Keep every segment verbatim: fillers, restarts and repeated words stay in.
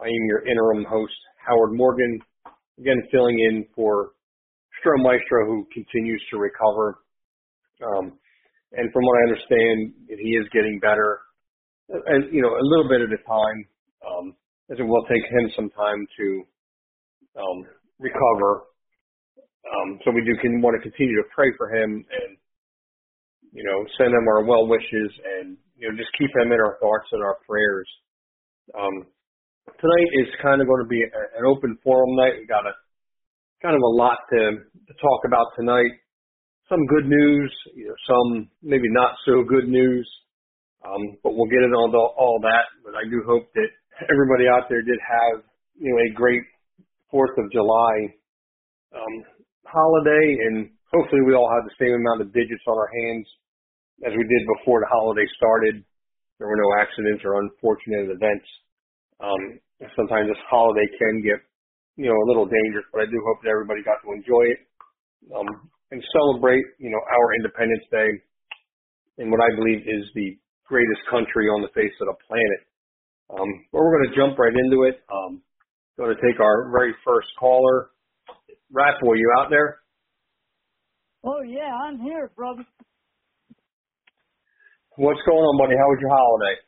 I am your interim host, Howard Morgan, again filling in for Stro Maestro, who continues to recover. Um, and from what I understand, he is getting better, and you know, a little bit at a time, um, as it will take him some time to um, recover. Um, so we do can, want to continue to pray for him and, you know, send him our well wishes and, you know, just keep him in our thoughts and our prayers. Um, Tonight is kind of going to be a, an open forum night. We've got a kind of a lot to, to talk about tonight. Some good news, you know, some maybe not so good news, um, but we'll get into all, the, all that. But I do hope that everybody out there did have, you know, a great fourth of July um, holiday, and hopefully we all have the same amount of digits on our hands as we did before the holiday started. There were no accidents or unfortunate events. Um, sometimes this holiday can get, you know, a little dangerous, but I do hope that everybody got to enjoy it um, and celebrate, you know, our Independence Day in what I believe is the greatest country on the face of the planet. Um, but we're going to jump right into it. Um, going to take our very first caller. Raffa, are you out there? Oh, yeah, I'm here, brother. What's going on, buddy? How was your holiday?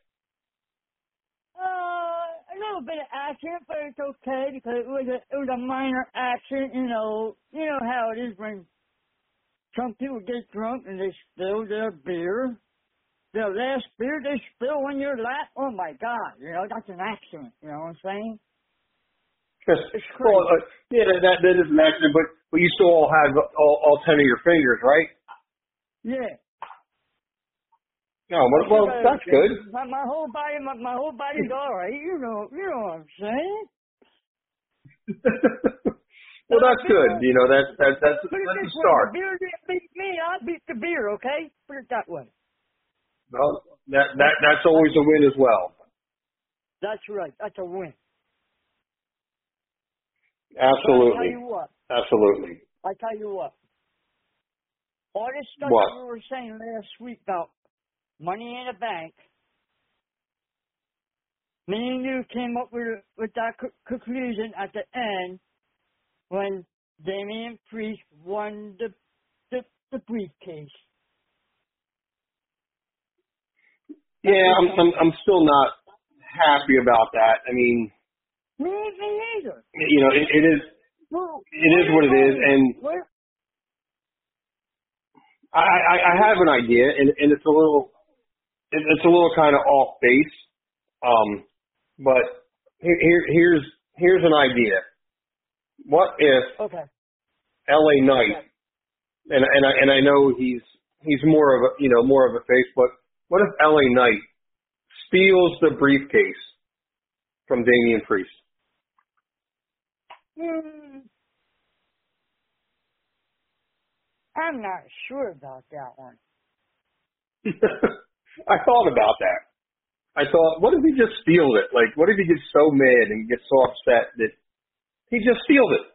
A bit of accident, but it's okay because it was a it was a minor accident. You know, you know how it is when some people get drunk and they spill their beer. Their last beer they spill on your lap. Oh my God! You know that's an accident. You know what I'm saying? It's crazy. Well, uh, yeah, that that is an accident, but but you still all have all, all ten of your fingers, right? Yeah. No, well, well that's good. My, my whole body, my, my whole body's all right. You know, you know what I'm saying. Well, that's good. You know, that's that's that's the start. Beer didn't beat me. I beat the beer. Okay, put it that way. Well, that that that's always a win as well. That's right. That's a win. Absolutely. I tell you what. Absolutely. I tell you what. All this stuff what? you were saying last week about money in the bank. Me and you came up with with that co- conclusion at the end when Damian Priest won the the, the briefcase. Yeah, I'm, I'm I'm still not happy about that. I mean, me neither. You know, it, it is well, it is what it is, and. Where? I, I, I have an idea, and, and it's a little. It's a little kind of off base, um, but here, here, here's here's an idea. What if okay. L A Knight, okay. and and I, and I know he's he's more of a you know more of a face, but what if L A Knight steals the briefcase from Damian Priest? Mm. I'm not sure about that one. I thought about that. I thought, what if he just steals it? Like, what if he gets so mad and gets so upset that he just steals it?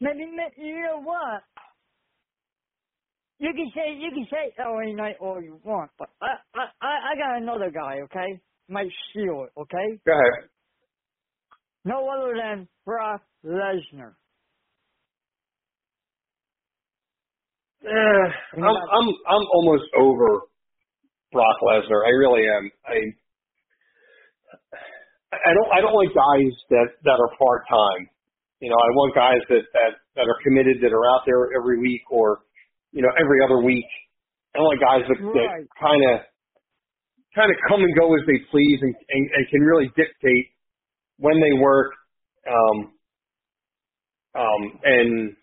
Maybe, you know what? You can say, you can say L A Knight all you want, but I, I, I got another guy, okay? Might steal it, okay? Go ahead. No other than Brock Lesnar. Uh, I'm I'm I'm almost over Brock Lesnar. I really am. I I don't I don't like guys that, that are part time. You know, I want guys that, that, that are committed, that are out there every week or, you know, every other week. I don't like guys that, right. that kind of kind of come and go as they please and, and, and can really dictate when they work. Um, um, and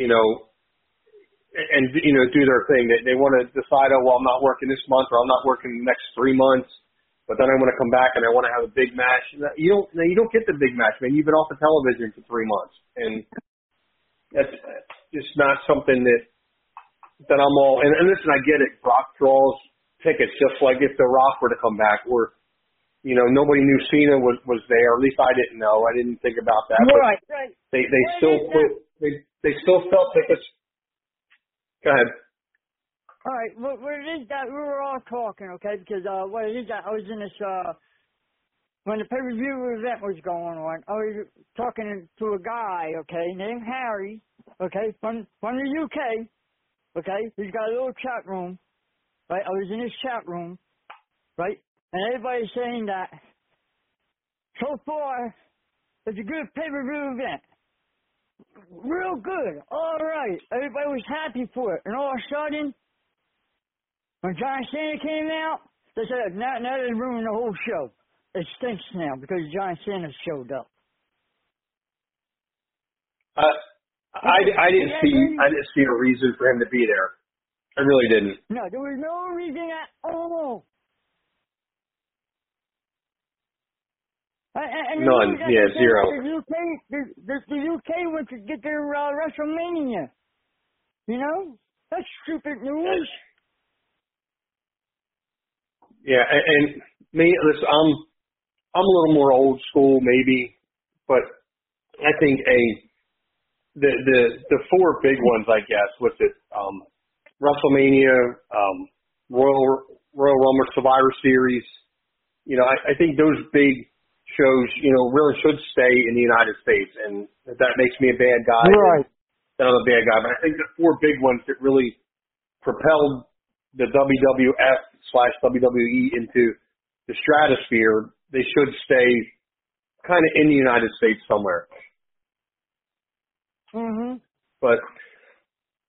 you know, and you know, do their thing. They, they want to decide, oh, well, I'm not working this month, or I'm not working the next three months. But then I want to come back and I want to have a big match. You don't, you don't get the big match, man. You've been off the television for three months, and that's just not something that that I'm all. And, and listen, I get it. Brock draws tickets, just like if The Rock were to come back, or you know, nobody knew Cena was was there. At least I didn't know. I didn't think about that. Right, but right. They they right, still put, they they still sell tickets. Go ahead. All right, what, what it is that we were all talking, okay, because uh, what it is that I was in this, uh, when the pay-per-view event was going on, I was talking to a guy, okay, named Harry, okay, from, from the U K, okay, he's got a little chat room, right, I was in his chat room, right, and everybody's saying that so far it's a good pay-per-view event. Real good, all right, everybody was happy for it, and all of a sudden, when John Cena came out, they said, now, now they ruined the whole show. It stinks now because John Cena showed up. Uh, I, I didn't see I didn't see a reason for him to be there. I really didn't. No, there was no reason at all. And, and none. Yeah, zero. The U K, the, the, the U K went to get their uh, WrestleMania. You know? That's stupid news. Yeah, and me, listen, I'm I'm a little more old school, maybe, but I think a the the the four big ones, I guess, with it, um, WrestleMania, um, Royal Royal Rumble, Survivor Series, you know, I, I think those big shows, you know, really should stay in the United States, and if that makes me a bad guy, right. then I'm a bad guy. But I think the four big ones that really propelled the W W F slash W W E into the stratosphere, they should stay kind of in the United States somewhere. Mm-hmm. But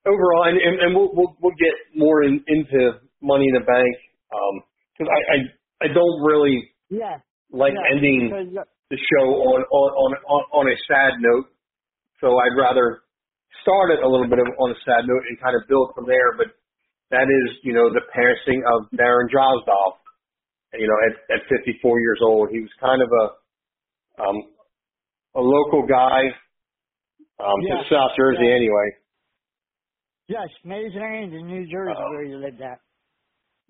overall, and, and, and we'll, we'll we'll get more in, into Money in the Bank because um, I, I I don't really yeah. like yeah. ending because, uh, the show on on, on on on a sad note. So I'd rather start it a little bit of, on a sad note and kind of build from there, but. That is, you know, the passing of Darren Drozdov. You know, at, at fifty-four years old, he was kind of a um, a local guy um, yes. to South Jersey, yes. anyway. Yes, Mays Range in New Jersey, uh, where he lived at.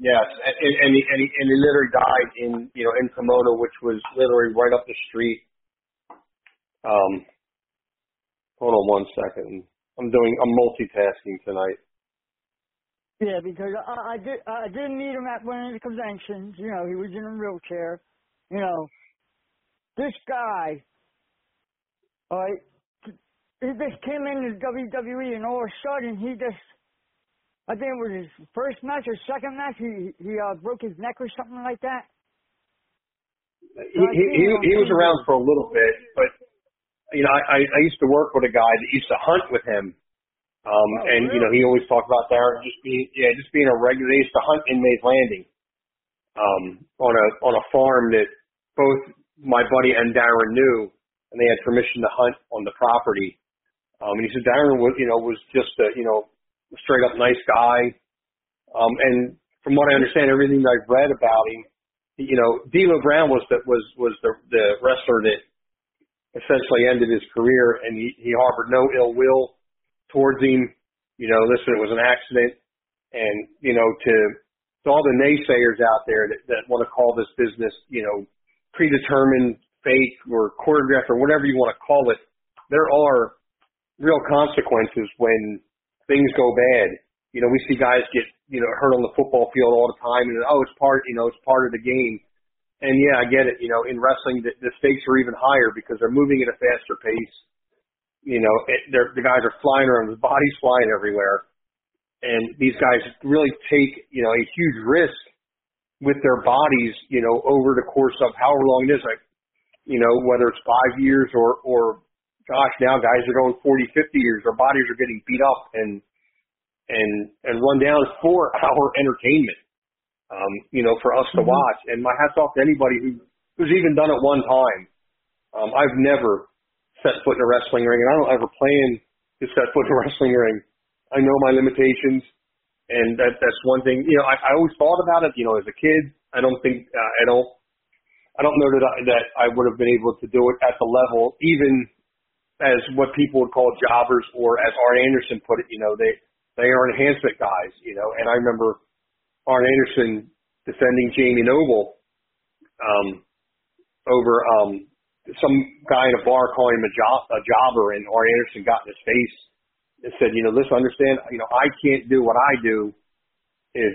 Yes, and, and, he, and he and he literally died in you know in Pomona, which was literally right up the street. Um, hold on one second. I'm doing I'm multitasking tonight. Yeah, because I, I did I did meet him at one of the conventions. You know, he was in a wheelchair. You know, this guy, all right, he just came into W W E, and all of a sudden he just, I think it was his first match or second match, he he uh, broke his neck or something like that. So he he, he was around for a little bit, but you know, I I used to work with a guy that used to hunt with him. Um, oh, and, really? You know, he always talked about Darren just being, yeah, just being a regular. They used to hunt in Mays Landing um, on a on a farm that both my buddy and Darren knew, and they had permission to hunt on the property. Um, and he said Darren was, you know, was just a, you know, straight up nice guy. Um, and from what I understand, everything that I've read about him, you know, D-Lo Brown was the, was was the, the wrestler that essentially ended his career, and he, he harbored no ill will towards him. You know, listen, it was an accident, and you know, to, to all the naysayers out there that, that want to call this business, you know, predetermined, fake, or choreographed, or whatever you want to call it, there are real consequences when things go bad. You know, we see guys get, you know, hurt on the football field all the time, and oh, it's part, you know, it's part of the game. And yeah, I get it. You know, in wrestling, the, the stakes are even higher because they're moving at a faster pace. You know, it, the guys are flying around, the body's flying everywhere. And these guys really take, you know, a huge risk with their bodies, you know, over the course of however long it is, like, you know, whether it's five years or, or gosh, now guys are going forty, fifty years. Their bodies are getting beat up and and and run down for our entertainment, um, you know, for us to watch. And my hat's off to anybody who, who's even done it one time. Um, I've never set foot in a wrestling ring, and I don't ever plan to set foot in a wrestling ring. I know my limitations, and that, that's one thing. You know, I, I always thought about it. You know, as a kid, I don't think uh, I don't I don't know that I, that I would have been able to do it at the level, even as what people would call jobbers, or as Arn Anderson put it. You know, they they are enhancement guys. You know, and I remember Arn Anderson defending Jamie Noble um, over um, some guy in a bar calling him a, job, a jobber, and Arn Anderson got in his face and said, you know, listen, understand, you know, I can't do what I do if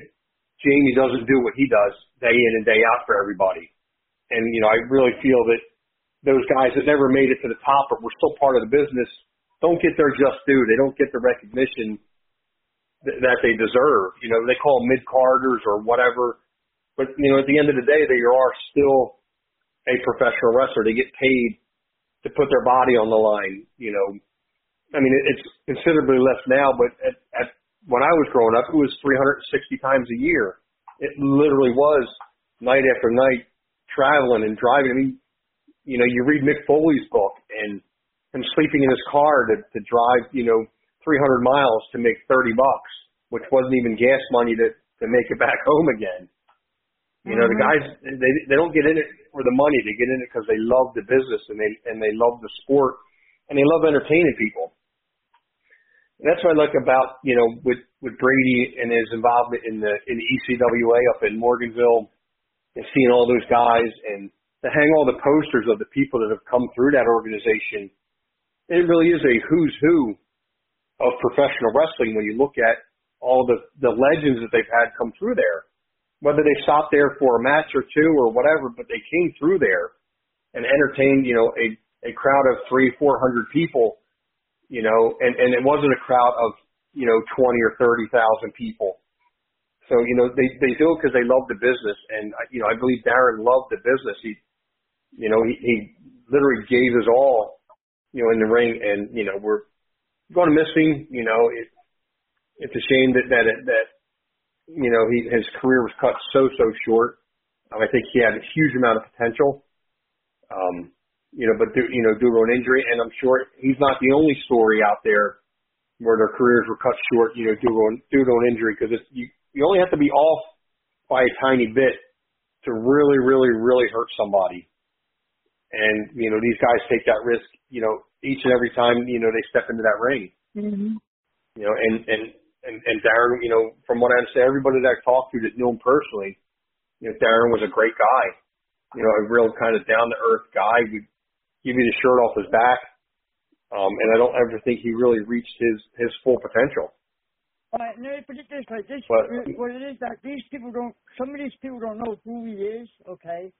Jamie doesn't do what he does day in and day out for everybody. And, you know, I really feel that those guys that never made it to the top or were still part of the business don't get their just due. They don't get the recognition th- that they deserve. You know, they call them mid-carders or whatever. But, you know, at the end of the day, they are still a professional wrestler. They get paid to put their body on the line, you know. I mean, it's considerably less now, but at, at, when I was growing up, it was three hundred sixty times a year. It literally was night after night, traveling and driving. I mean, you know, you read Mick Foley's book and him sleeping in his car to, to drive, you know, three hundred miles to make thirty bucks, which wasn't even gas money to, to make it back home again. You mm-hmm. know, the guys, they they don't get in it for the money. They get in it because they love the business and they and they love the sport and they love entertaining people. And that's what I like about, you know, with, with Brady and his involvement in the in the E C W A up in Morganville and seeing all those guys and to hang all the posters of the people that have come through that organization. It really is a who's who of professional wrestling when you look at all the, the legends that they've had come through there, whether they stopped there for a match or two or whatever, but they came through there and entertained, you know, a, a crowd of three, four hundred people. You know, and, and it wasn't a crowd of, you know, twenty or thirty thousand people. So, you know, they, they do it because they love the business. And, you know, I believe Darren loved the business. He, you know, he, he literally gave his all, you know, in the ring. And, you know, we're going to miss him. You know, it, it's a shame that, that, it, that you know, he, his career was cut so, so short. Um, I think he had a huge amount of potential. Um You know, but, do, you know, due to an injury, and I'm sure he's not the only story out there where their careers were cut short, you know, due to an, due to an injury, because you, you only have to be off by a tiny bit to really, really, really hurt somebody. And, you know, these guys take that risk, you know, each and every time, you know, they step into that ring. Mm-hmm. You know, and, and, and, and Darren, you know, from what I understand, everybody that I talked to that knew him personally, you know, Darren was a great guy, you know, a real kind of down-to-earth guy. We, Give me the shirt off his back, um, and I don't ever think he really reached his, his full potential. Uh, no, but it is like this. But, what it is that these people don't. Some of these people don't know who he is. Okay,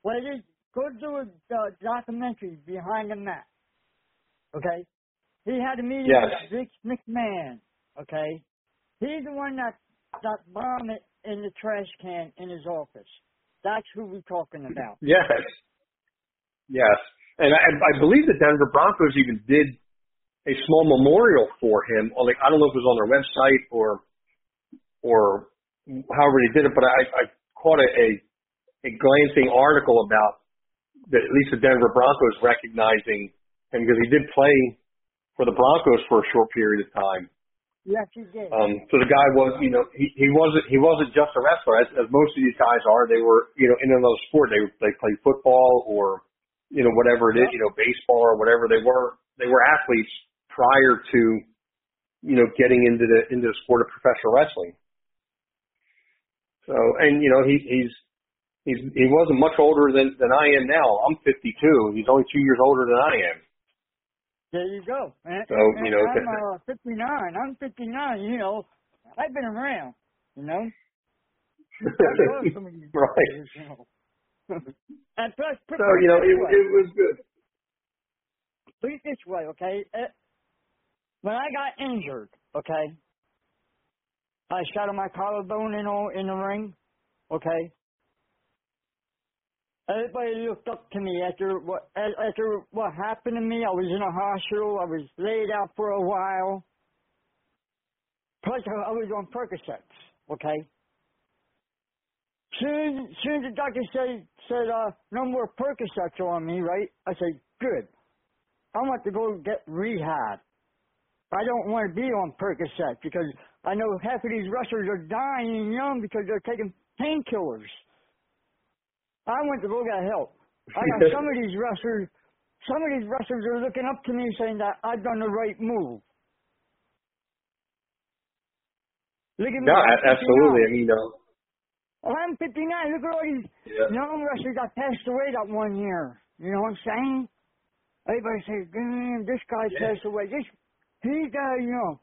what it is? Go do a uh, documentary behind the mat. Okay, he had a meeting yes. with Vince McMahon. Okay, he's the one that that bombed it in the trash can in his office. That's who we're talking about. Yes. Yes. And I, I believe the Denver Broncos even did a small memorial for him. Like, I don't know if it was on their website or or however they did it, but I, I caught a, a, a glancing article about that at least the Denver Broncos recognizing him because he did play for the Broncos for a short period of time. Yes, he did. Um, so the guy was, you know, he, he wasn't he wasn't just a wrestler, as, as most of these guys are. They were, you know, in another sport. They they played football or you know, whatever it is, you know, baseball or whatever they were, they were athletes prior to, you know, getting into the, into the sport of professional wrestling. So, and, you know, he, he's, he's, he wasn't much older than, than I am now. I'm fifty-two. He's only two years older than I am. There you go. And, so, and you know, I'm uh, fifty-nine. I'm fifty-nine. You know, I've been around, you know. Right. And plus, so, you know, it, it was good. Put it this way, okay? It, when I got injured, okay, I shattered my collarbone in, in the ring, okay? Everybody looked up to me after what, after what happened to me. I was in a hospital. I was laid out for a while. Plus, I was on Percocets, okay? Soon, soon as the doctor said, said uh, no more Percocets on me, right? I said, good. I want to go get rehab. I don't want to be on Percocets because I know half of these wrestlers are dying young because they're taking painkillers. I went to go get help. I got some of these wrestlers, some of these wrestlers are looking up to me saying that I've done the right move. Look at me. No, absolutely. I mean, you know. I'm fifty-nine. Look at all these yeah. young wrestlers that passed away that one year. You know what I'm saying? Everybody says, damn, this guy yeah. passed away. This, he died young.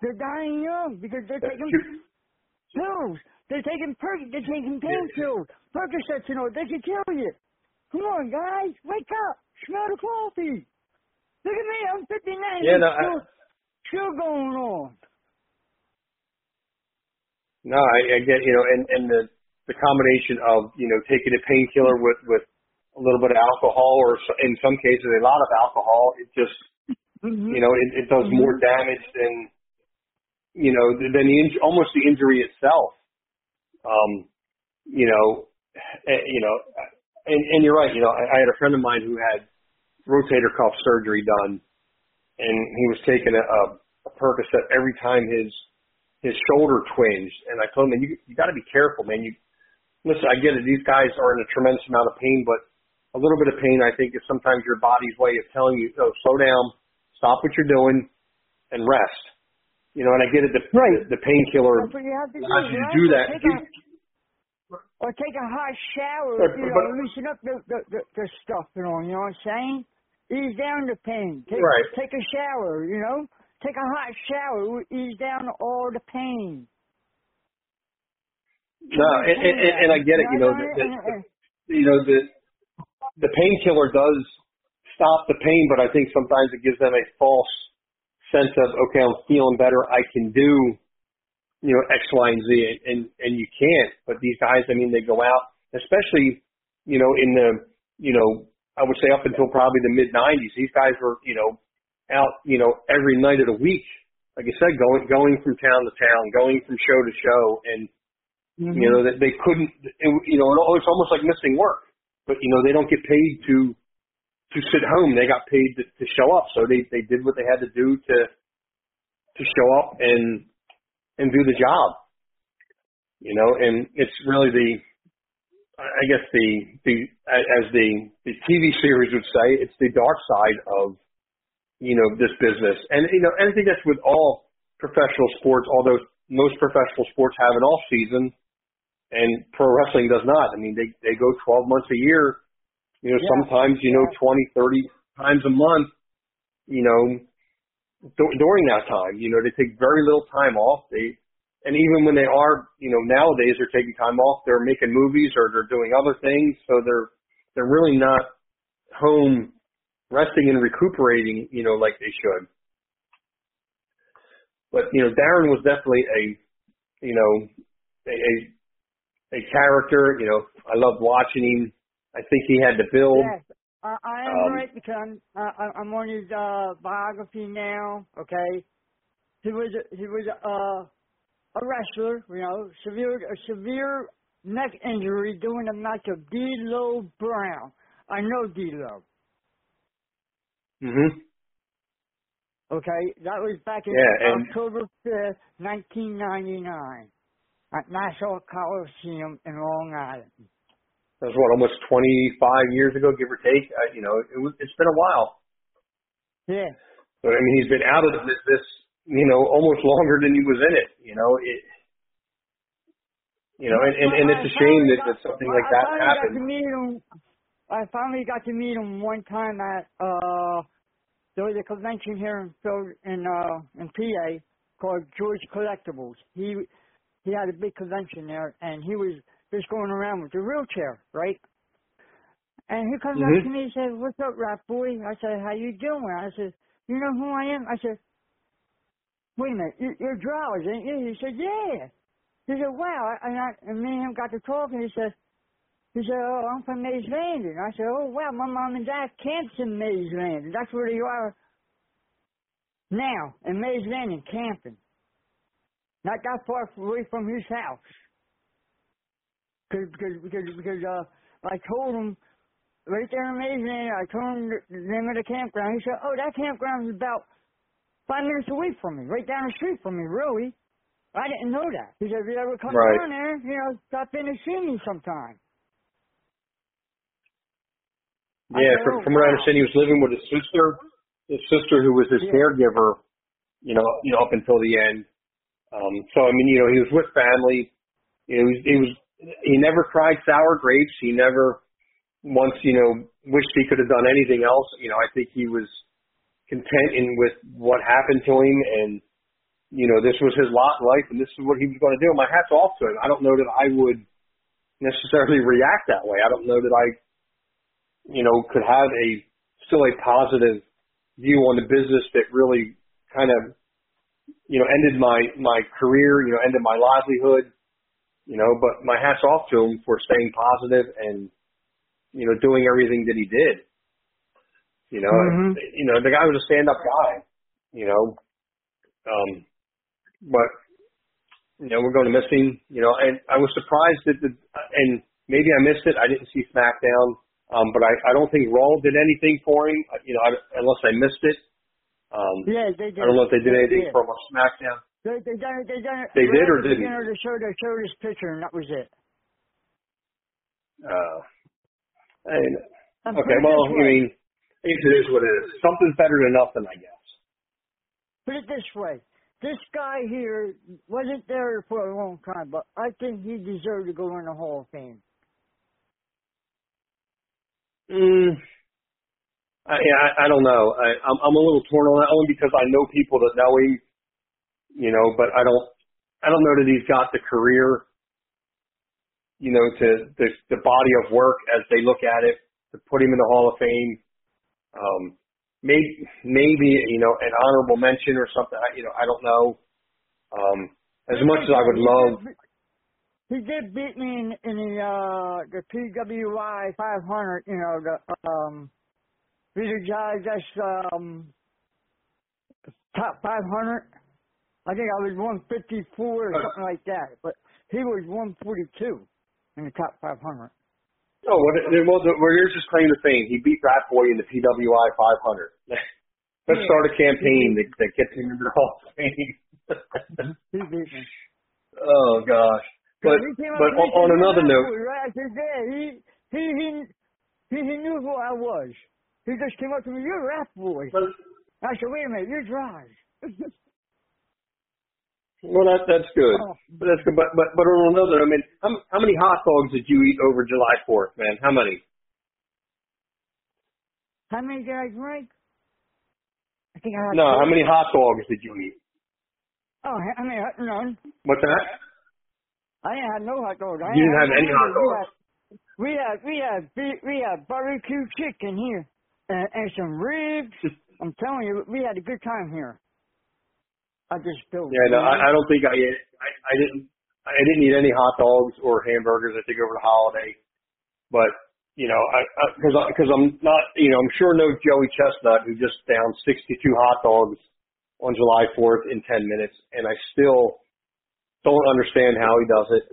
They're dying young because they're That's taking true. pills. They're taking per- they're taking pain yeah. pills. Percocets, you know, they can kill you. Come on, guys. Wake up. Smell the coffee. Look at me. I'm fifty-nine. Yeah, no, still, I... still going on. No, I, I get, you know, and, and the, the combination of, you know, taking a painkiller with, with a little bit of alcohol or in some cases a lot of alcohol, it just, mm-hmm. you know, it, it does mm-hmm. more damage than, you know, than the in, almost the injury itself. Um, you know, uh, you know, and, and you're right, you know, I, I had a friend of mine who had rotator cuff surgery done and he was taking a, a, a Percocet every time his, his shoulder twinged, and I told him, man, you you got to be careful, man. You listen, I get it. These guys are in a tremendous amount of pain, but a little bit of pain, I think, is sometimes your body's way of telling you, oh, slow down, stop what you're doing, and rest. You know, and I get it. The right. the, the painkiller allows you to do that. Take a, or take a hot shower, or, you but, know, loosen up the, the, the, the stuff, you know, you know what I'm saying? Ease down the pain. Take, right. take a shower, you know. Take a hot shower. It will ease down all the pain. No, and, and, and I get it. You know, the, the, the, you know the the painkiller does stop the pain, but I think sometimes it gives them a false sense of, okay, I'm feeling better. I can do, you know, X, Y, and Z, and and you can't. But these guys, I mean, they go out, especially, you know, in the, you know, I would say up until probably the mid nineties, these guys were, you know, out, you know, every night of the week, like I said, going going from town to town, going from show to show, and mm-hmm. you know that they couldn't, it, you know, it's almost like missing work. But you know, they don't get paid to to sit home; they got paid to, to show up. So they, they did what they had to do to to show up and and do the job. You know, and it's really the, I guess the the as the the T V series would say, it's the dark side of, you know, this business. And, you know, and I think that's with all professional sports, although most professional sports have an off season and pro wrestling does not. I mean, they, they go twelve months a year, you know, yeah. sometimes, you know, twenty, thirty times a month, you know, d- during that time, you know, they take very little time off. They, and even when they are, you know, nowadays they're taking time off, they're making movies or they're doing other things. So they're, they're really not home resting and recuperating, you know, like they should. But, you know, Darren was definitely a, you know, a a character. You know, I loved watching him. I think he had the build. Yes, I, I am um, right because I'm, I, I'm on his uh, biography now, okay? He was, he was uh, a wrestler, you know, severe, a severe neck injury during a match of D-Lo Brown. I know D-Lo. Mhm. Okay, that was back in yeah, October fifth, nineteen ninety-nine, at Nassau Coliseum in Long Island. That was what, almost twenty-five years ago, give or take. I, you know, it was, it's been a while. Yeah. But I mean, he's been out of this, this, you know, almost longer than he was in it. You know, it. You know, and and, and it's a shame that, that something like that happened. I finally got to meet him one time at, uh, there was a convention here in, in, uh, in P A called George Collectibles. He, he had a big convention there and he was just going around with a wheelchair, right? And he comes mm-hmm. up to me and says, what's up, Rap Boy? I said, how you doing? I said, you know who I am? I said, wait a minute, you, you're Drowers, ain't you? He said, yeah. He said, wow. And, I, and me and him got to talking. He said, he said, oh, I'm from Mays Landing. I said, oh, wow, my mom and dad camped in Mays Landing. That's where you are now, in Mays Landing, camping. Not that far away from his house. Cause, because, because, because, uh, I told him, right there in Mays Landing, I told him the name of the campground. He said, oh, that campground is about five minutes away from me, right down the street from me, really. I didn't know that. He said, if you ever come right. down there, you know, stop in and see me sometime. Yeah, said, from, oh, from what wow. I understand, he was living with his sister, his sister who was his yeah. caregiver, you know, you know, up until the end. Um, so, I mean, you know, he was with family. You know, he was, he was, he never cried sour grapes. He never once, you know, wished he could have done anything else. You know, I think he was content in with what happened to him, and, you know, this was his lot in life, and this is what he was going to do. My hat's off to him. I don't know that I would necessarily react that way. I don't know that I, you know, could have a still a positive view on the business that really kind of, you know, ended my, my career, you know, ended my livelihood, you know, but my hat's off to him for staying positive and, you know, doing everything that he did. You know, mm-hmm. you know, the guy was a stand-up guy, you know, um, but, you know, we're going to miss him, you know, and I was surprised that the, and maybe I missed it. I didn't see SmackDown, um, but I, I don't think Raw did anything for him, you know, I, unless I missed it. Um, yeah, they did. I don't know if they did they anything did. for him on SmackDown. They, they, done, they, done, they did or didn't? They showed, they showed his picture, and that was it. Uh, and, okay, well, I mean, it is what it is. Something's better than nothing, I guess. Put it this way. This guy here wasn't there for a long time, but I think he deserved to go in the Hall of Fame. Mm, I, I, I don't know. I, I'm, I'm a little torn on that only because I know people that know him, you know, but I don't I don't know that he's got the career, you know, to the, the body of work as they look at it, to put him in the Hall of Fame. Um, maybe, maybe, you know, an honorable mention or something, you know, I don't know. Um, as much as I would love. He did beat me in, in the, uh, the P W I five hundred, you know, the, um, Peter Judge, that's, um, top five hundred. I think I was one fifty-four or something like that, but he was one forty-two in the top five hundred. No, well, well, here's his claim to fame. He beat Rat Boy in the P W I five hundred. Let's yeah. start a campaign that, that gets him into the Hall of Fame. He beat me. Oh, gosh. But but on, on another note. Right he, he, he, he, he knew who I was. He just came up to me, you're Rat Boy. But, I said, wait a minute, you're dry. Well, that, that's good. But that's good. But, but, but on another, I mean, how, how many hot dogs did you eat over July fourth, man? How many? How many did I drink? I think I had No, two. How many hot dogs did you eat? Oh, I mean, none. What's that? I didn't have no hot dogs. I you didn't have, have any hot dogs? We had, we had, we had, we had barbecue chicken here and, and some ribs. I'm telling you, we had a good time here. I just don't. Yeah, no, I, I don't think I, I. I didn't. I didn't eat any hot dogs or hamburgers. I think over the holiday, but you know, because I, because I'm not. You know, I'm sure no Joey Chestnut who just downed sixty-two hot dogs on July fourth in ten minutes, and I still don't understand how he does it.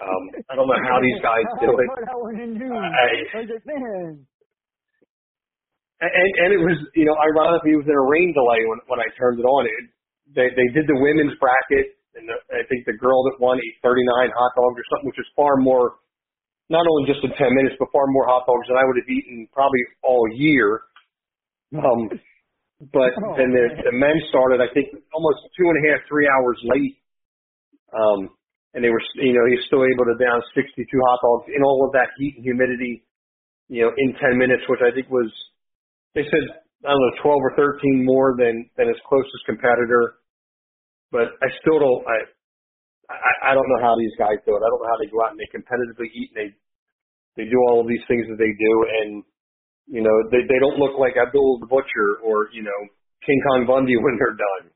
Um, I don't know how these guys do it. I, and and it was, you know, ironically, it was in a rain delay when when I turned it on. It, They they did the women's bracket, and the, I think the girl that won ate thirty-nine hot dogs or something, which is far more, not only just in ten minutes, but far more hot dogs than I would have eaten probably all year. Um, but oh, then the, the men started, I think, almost two and a half, three hours late, um, and they were, you know, he was still able to down sixty-two hot dogs in all of that heat and humidity, you know, in ten minutes, which I think was, they said, I don't know, twelve or thirteen more than, than his closest competitor. But I still don't I, I I don't know how these guys do it. I don't know how they go out and they competitively eat and they they do all of these things that they do, and you know, they they don't look like Abdul the Butcher or, you know, King Kong Bundy when they're done.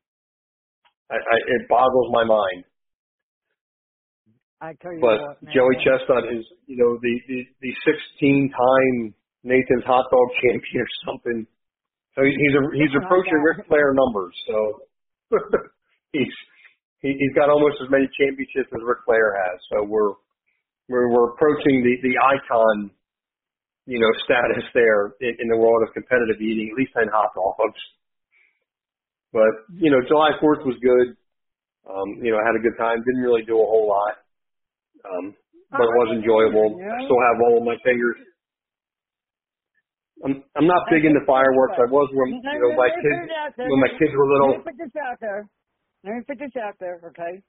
I, I, it boggles my mind. I tell you but what, man, Joey Chestnut is, you know, the, the, the sixteen-time Nathan's Hot Dog champion or something. So he's he's, a, he's approaching Ric Flair numbers. So he's he, he's got almost as many championships as Ric Flair has. So we're we're, we're approaching the, the icon, you know, status there in, in the world of competitive eating, at least in hot dogs. But, you know, July fourth was good. Um, you know, I had a good time. Didn't really do a whole lot. Um, but it was enjoyable. I still have all of my fingers. I'm I'm not big into fireworks. I was when, you know, my kids, when my kids were little. Let me put this out there. Let me put this out there, okay?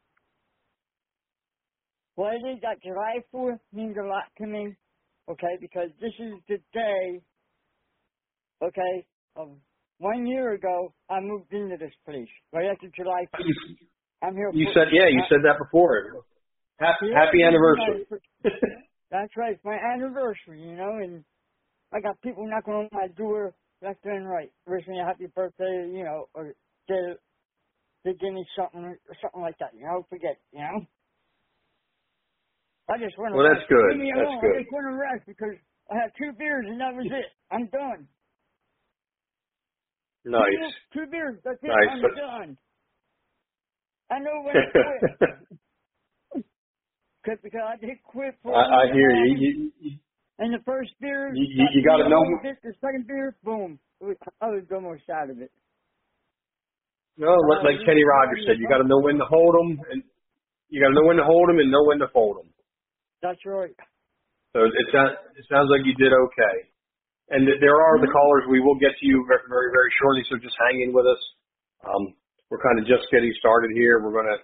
What it is, that July fourth means a lot to me, okay? Because this is the day, okay, of one year ago, I moved into this place, right after July fourth. I'm here. You said, yeah, you said that before. Happy, yeah, happy anniversary. That's right. It's my anniversary, you know, and I got people knocking on my door left and right, wishing me a happy birthday, you know, or they, they give me something or something like that, you know, forget, you know. I just want to well, rest. That's good. That's good. I just want to rest because I had two beers and that was it. I'm done. Nice. Two beers, two beers that's it. Nice. I'm done. I know when I quit. Cause, because I did quit for I, I hear you. You, you. And the first beer, you, you, you got to know. The second beer, boom. I was almost out of it. No, like, like Kenny Rogers said, you got to know when to hold them, and you got to know when to hold them and know when to fold them. That's right. So it sounds it sounds like you did okay. And there are mm-hmm. the callers. We will get to you very very shortly. So just hang in with us. Um, we're kind of just getting started here. We're gonna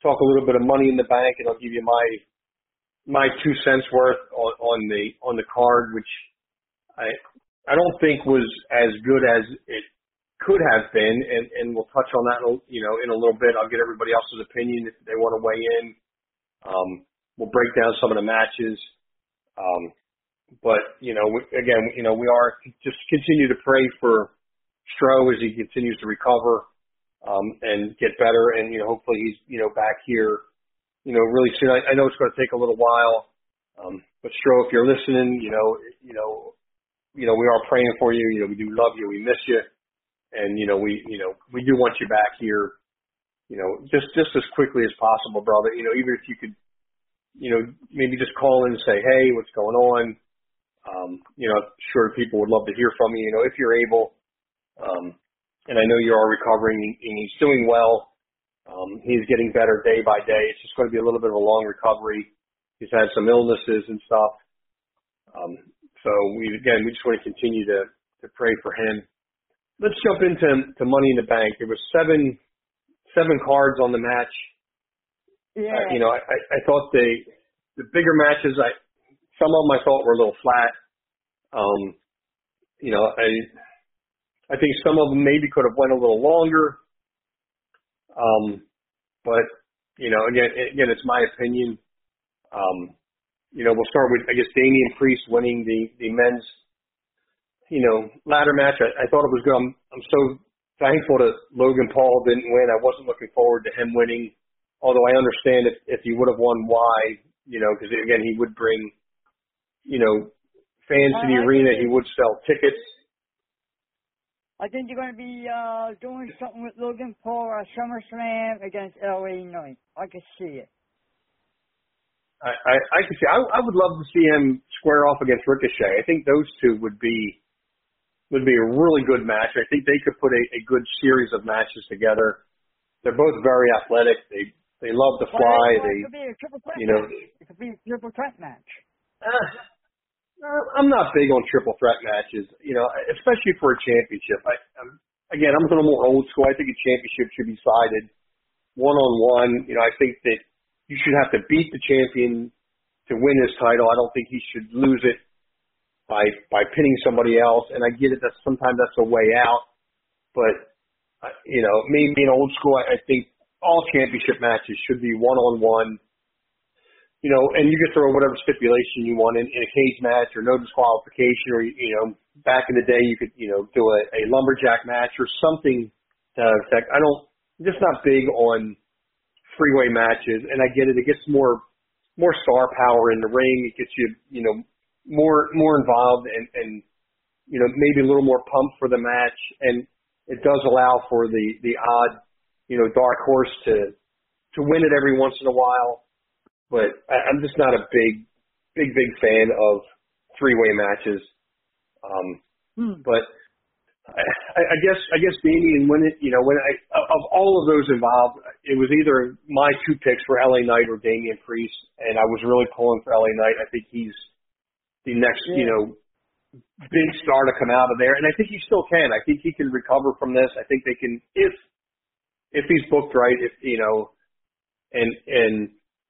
talk a little bit of money in the bank, and I'll give you my my two cents worth on, on the on the card, which I I don't think was as good as it could have been, and, and we'll touch on that, you know, in a little bit. I'll get everybody else's opinion if they want to weigh in. Um, we'll break down some of the matches, um, but you know, again, you know, we are just continue to pray for Stro as he continues to recover. Um, and get better, and you know, hopefully he's you know back here, you know, really soon. I, I know it's going to take a little while, um, but Stro, if you're listening, you know, you know, you know, we are praying for you. You know, we do love you, we miss you, and you know, we you know, we do want you back here, you know, just just as quickly as possible, brother. You know, even if you could, you know, maybe just call in and say, hey, what's going on? Um, you know, I'm sure people would love to hear from you. You know, if you're able. Um, And I know you are recovering, and he's doing well. Um, he's getting better day by day. It's just going to be a little bit of a long recovery. He's had some illnesses and stuff. Um, so, we again, we just want to continue to, to pray for him. Let's jump into to Money in the Bank. There were seven seven cards on the match. Yeah. Uh, you know, I, I thought the the bigger matches, I some of them I thought were a little flat. Um, you know, I... I think some of them maybe could have went a little longer, um, but you know, again, again, it's my opinion. Um, you know, we'll start with I guess Damian Priest winning the, the men's, you know, ladder match. I, I thought it was good. I'm, I'm so thankful that Logan Paul didn't win. I wasn't looking forward to him winning, although I understand if if he would have won, why? You know, because again, he would bring, you know, fans to the arena. He would sell tickets. I think you're going to be uh, doing something with Logan Paul at SummerSlam against L A Knight. I can see it. I, I, I can see. I, I would love to see him square off against Ricochet. I think those two would be would be a really good match. I think they could put a, a good series of matches together. They're both very athletic. They they love to fly. Well, it could be a triple threat you know, match. It could be a triple threat match. Uh, I'm not big on triple threat matches, you know, especially for a championship. I, I'm, again, I'm a little more old school. I think a championship should be decided one-on-one. You know, I think that you should have to beat the champion to win his title. I don't think he should lose it by by pinning somebody else. And I get it that sometimes that's a way out. But, uh, you know, me being old school, I, I think all championship matches should be one-on-one. You know, and you can throw whatever stipulation you want in, in a cage match or no disqualification or, you know, back in the day you could, you know, do a, a lumberjack match or something to that effect. I don't just not big on freeway matches, and I get it. It gets more more star power in the ring. It gets you, you know, more more involved and, and you know, maybe a little more pumped for the match, and it does allow for the, the odd, you know, dark horse to, to win it every once in a while. But I, I'm just not a big, big, big fan of three-way matches. Um, hmm. But I, I guess, I guess, Damian, when it, you know, when I, of all of those involved, it was either my two picks were L A Knight or Damian Priest, and I was really pulling for L A Knight. I think he's the next, yeah. you know, big star to come out of there, and I think he still can. I think he can recover from this. I think they can, if if he's booked right, if you know, and and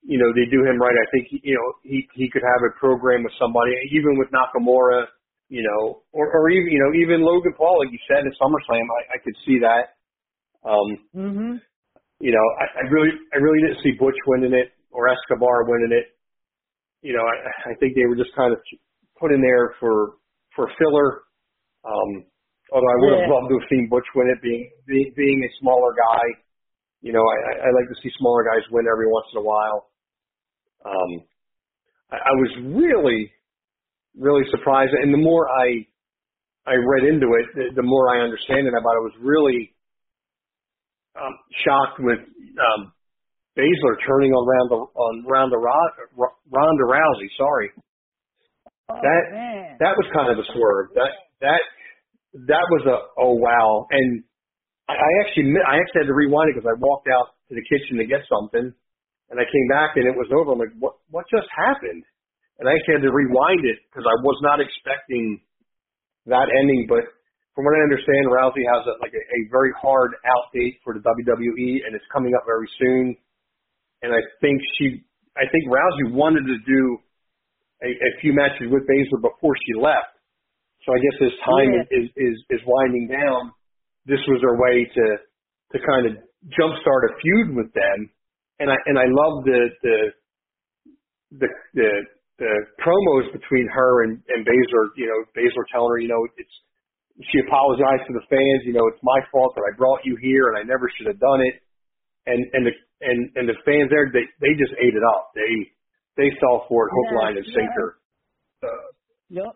you know they do him right. I think you know he he could have a program with somebody, even with Nakamura, you know, or, or even you know even Logan Paul, like you said, at SummerSlam, I, I could see that. Um, mm-hmm. You know, I, I really I really didn't see Butch winning it or Escobar winning it. You know, I, I think they were just kind of put in there for. for filler, um, although I would have yeah. loved to have seen Butch win it, being being, being a smaller guy. You know, I, I like to see smaller guys win every once in a while. Um, I, I was really, really surprised, and the more I I read into it, the, the more I understand it about it, I was really um, shocked with um, Baszler turning around the, on Ronda Ronda Rousey, sorry. Oh, that man. that was kind of a swerve. That that that was a oh wow. And I, I actually I actually had to rewind it because I walked out to the kitchen to get something, and I came back and it was over. I'm like, what what just happened? And I actually had to rewind it because I was not expecting that ending. But from what I understand, Rousey has a, like a, a very hard out date for the W W E, and it's coming up very soon. And I think she I think Rousey wanted to do. A, a few matches with Baszler before she left. So I guess this time yeah. is, is, is winding down. This was her way to, to kind of jumpstart a feud with them. And I, and I love the, the, the, the, the promos between her and, and Baszler, you know, Baszler telling her, you know, it's, she apologized to the fans, you know, it's my fault that I brought you here and I never should have done it. And, and the, and, and the fans there, they, they just ate it up. They, They fell for it, hook, yeah, line, and yeah. sinker. Uh, yep.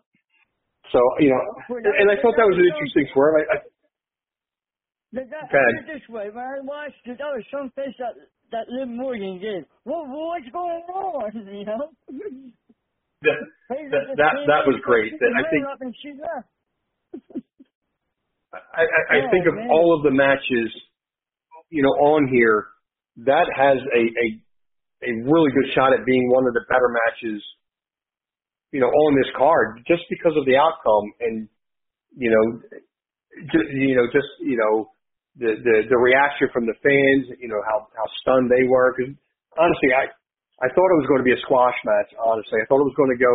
So, you know, and I thought that was an interesting swerve. I, I, that, that, okay. I this way, when I watched it, that was some face that, that Liv Morgan did. What, what's going on, you know? That, that, that, that was great. That, I think, I, I, I yeah, think of man. all of the matches, you know, on here, that has a, a – a really good shot at being one of the better matches, you know, on this card, just because of the outcome and, you know, just, you know, just, you know, the, the, the reaction from the fans, you know, how, how stunned they were. Cause honestly, I, I thought it was going to be a squash match. Honestly, I thought it was going to go,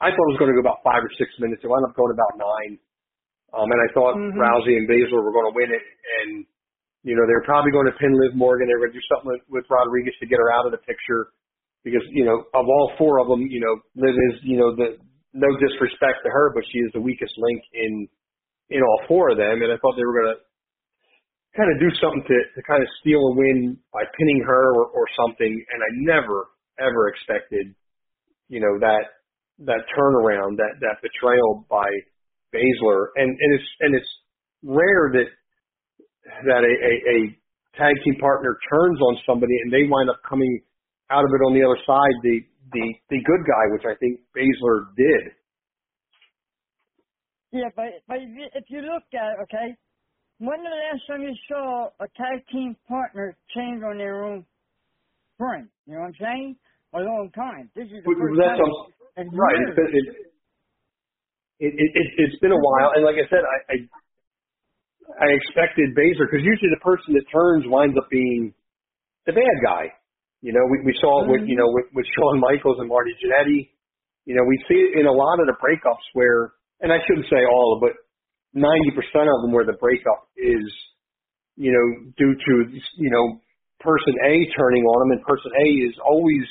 I thought it was going to go about five or six minutes. It wound up going about nine. Um, and I thought mm-hmm. Rousey and Baszler were going to win it. And, you know, they're probably going to pin Liv Morgan. They're going to do something with, with Rodriguez to get her out of the picture because, you know, of all four of them, you know, Liv is, you know, the no disrespect to her, but she is the weakest link in in all four of them. And I thought they were going to kind of do something to, to kind of steal a win by pinning her or, or something. And I never, ever expected, you know, that that turnaround, that, that betrayal by Baszler. And, and it's and it's rare that that a, a, a tag team partner turns on somebody and they wind up coming out of it on the other side, the the, the good guy, which I think Baszler did. Yeah, but, but if you look at it, okay, when the last time you saw a tag team partner change on their own friend, you know what I'm saying? A long time. This is the but, first that's time. A, right. It's been, it, it, it, it, it's been a while. And like I said, I... I I expected Baszler, because usually the person that turns winds up being the bad guy. You know, we, we saw it with, you know, with, with Shawn Michaels and Marty Jannetty. You know, we see it in a lot of the breakups where, and I shouldn't say all, but ninety percent of them where the breakup is, you know, due to, you know, person A turning on them, and person A is always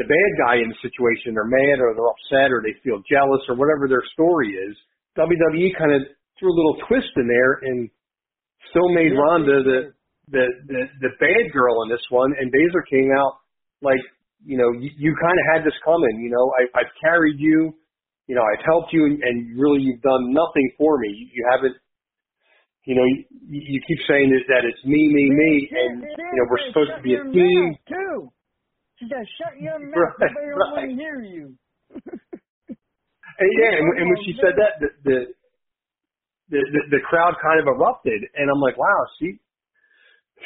the bad guy in the situation. They're mad or they're upset or they feel jealous or whatever their story is. W W E kind of threw a little twist in there and still made Ronda the, the, the, the bad girl in this one, and Baszler came out like, you know, you, you kind of had this coming, you know, I, I've carried you, you know, I've helped you, and, and really you've done nothing for me. You, you haven't, you know, you, you keep saying that, that it's me, me, me, and, you know, we're supposed to be a team. Too. You gotta shut your mouth. Right, they don't right. want to hear you. And yeah, and, and when she said that, the the, the the the crowd kind of erupted, and I'm like, wow, she,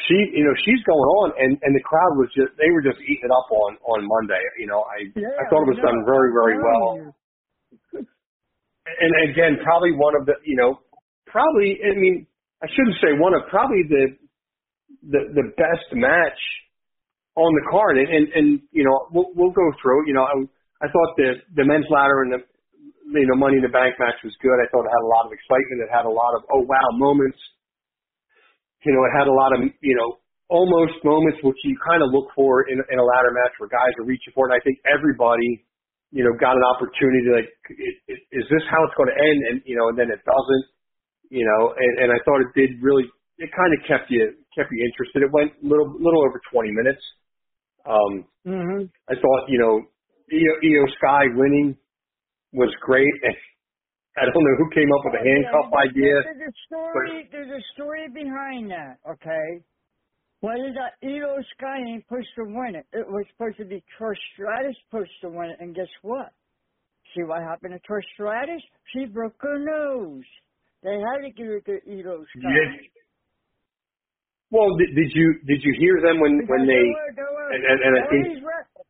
she, you know, she's going on, and, and the crowd was just, they were just eating it up on, on Monday. You know, I yeah, I thought it was yeah. done very very well. And again, probably one of the, you know, probably I mean I shouldn't say one of probably the the the best match on the card, and, and, and you know, we'll, we'll go through it. You know, I, I thought the, the men's ladder and the, you know, Money in the Bank match was good. I thought it had a lot of excitement. It had a lot of, oh, wow, moments. You know, it had a lot of, you know, almost moments, which you kind of look for in, in a ladder match where guys are reaching for it. And I think everybody, you know, got an opportunity to, like, is this how it's going to end? And, you know, and then it doesn't, you know, and, and I thought it did really, it kind of kept you, kept you interested. It went a little, little over twenty minutes. Um, mm-hmm. I thought, you know, Iyo, Iyo Sky winning was great. I don't know who came up with the handcuff yeah, idea. There's a story. But, there's a story behind that. Okay, what is that? Iyo Sky ain't supposed to win it. It was supposed to be Trish Stratus supposed to win it, and guess what? See what happened to Trish Stratus? She broke her nose. They had to give it to Iyo Sky. Yeah. Well, did, did you did you hear them when, when they, they, were, they were, and, and, and all I think these,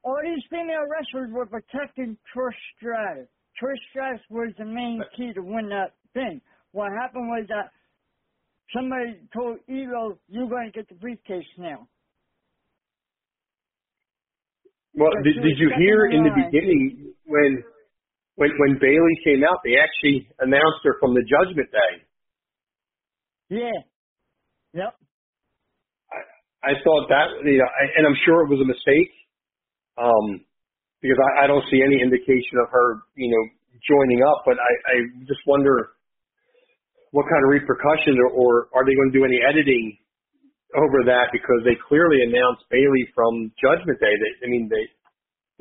all these female wrestlers were protecting Trish Stratus. Trish Stratus was the main key to win that thing. What happened was that somebody told Elo, "You're going to get the briefcase now." Well, so did, did you hear in the beginning when when when Bayley came out? They actually announced her from the Judgment Day. Yeah. Yep. I thought that, you know, I, and I'm sure it was a mistake, um, because I, I don't see any indication of her, you know, joining up. But I, I just wonder what kind of repercussions, or, or are they going to do any editing over that? Because they clearly announced Bayley from Judgment Day. They, I mean, they,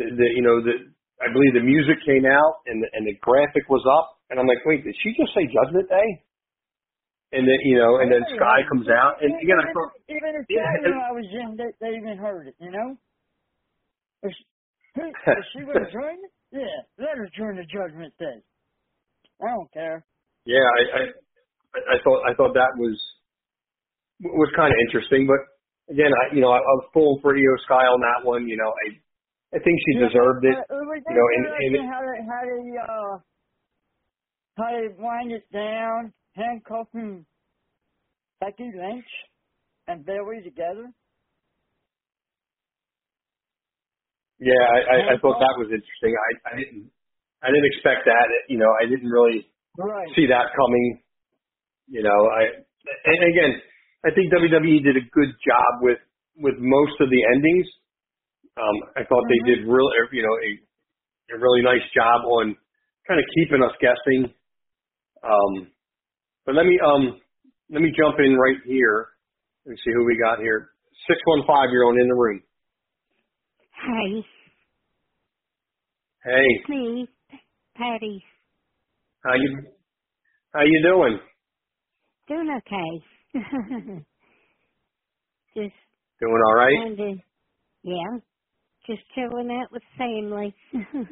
the, the, you know, the I believe the music came out and the, and the graphic was up, and I'm like, wait, did she just say Judgment Day? And then, you know, and then Sky comes out. And again, I thought, even if yeah, you know, I was in, they, they even heard it, you know? If she, if she would have joined it, yeah, let her join the Judgment Day. I don't care. Yeah, I, I, I thought I thought that was was kind of interesting. But, again, I you know, I, I was full for Iyo Sky on that one. You know, I I think she yeah, deserved but, it. Uh, you know, and, and how they, how they, uh, how they wind it down. Handcuffing Becky Lynch and Bayley together. Yeah, I, I, I thought that was interesting. I, I didn't, I didn't expect that. You know, I didn't really right. see that coming. You know, I and again, I think W W E did a good job with, with most of the endings. Um, I thought mm-hmm. they did really, you know, a, a really nice job on kind of keeping us guessing. Um. But let me um let me jump in right here and see who we got here. Six one five, you're on In the Room. Hey. Hey. It's me, Patty. How you how you doing? Doing okay. Just doing all right? Wondering. Yeah. Just chilling out with family.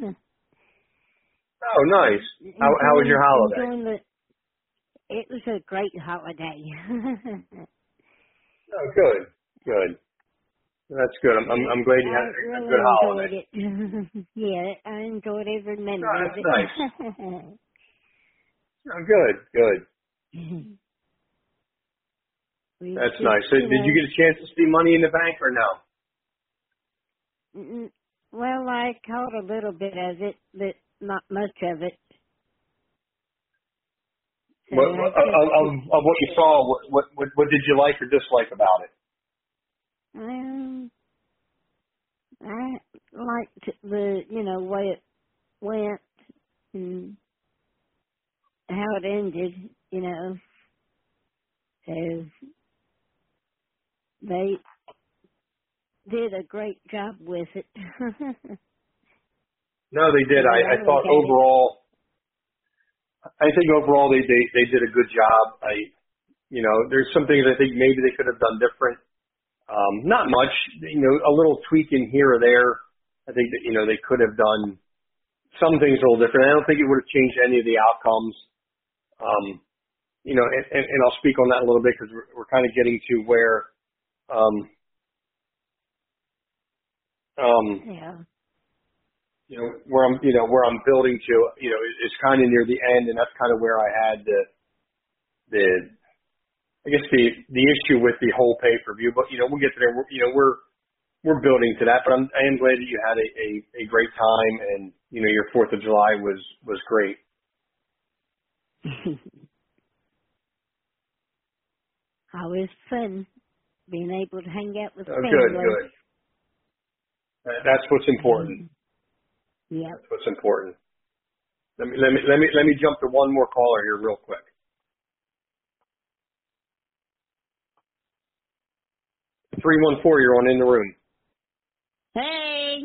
Oh, nice. How how was your holiday? It was a great holiday. Oh, good, good. That's good. I'm, I'm, I'm glad you had a, really a good holiday. It. Yeah, I enjoyed every minute oh, of it. Nice. Oh, good, good. That's just, nice. So, you know, did you get a chance to see Money in the Bank or no? Well, I caught a little bit of it, but not much of it. So what, of, of, of what you saw, what, what what did you like or dislike about it? Um, I liked the you know way it went and how it ended, you know. So They did a great job with it. No, they did. I, I thought overall, I think overall they, they, they did a good job. I, you know, there's some things I think maybe they could have done different. Um, not much, you know, a little tweaking here or there. I think that, you know, they could have done some things a little different. I don't think it would have changed any of the outcomes. Um, you know, and, and, and I'll speak on that a little bit because we're, we're kind of getting to where, um, um, yeah. you know, where I'm, you know, where I'm building to, you know, it's kind of near the end, and that's kind of where I had the, the, I guess the, the issue with the whole pay-per-view, but, you know, we'll get to there. We're, you know, we're, we're building to that, but I'm, I am glad that you had a, a, a great time, and, you know, your fourth of July was, was great. Always fun being able to hang out with oh, family. Good, good. That's what's important. Yeah. That's what's important. Let me, let me, let me, let me jump to one more caller here real quick. three one four, you're on In the Room. Hey.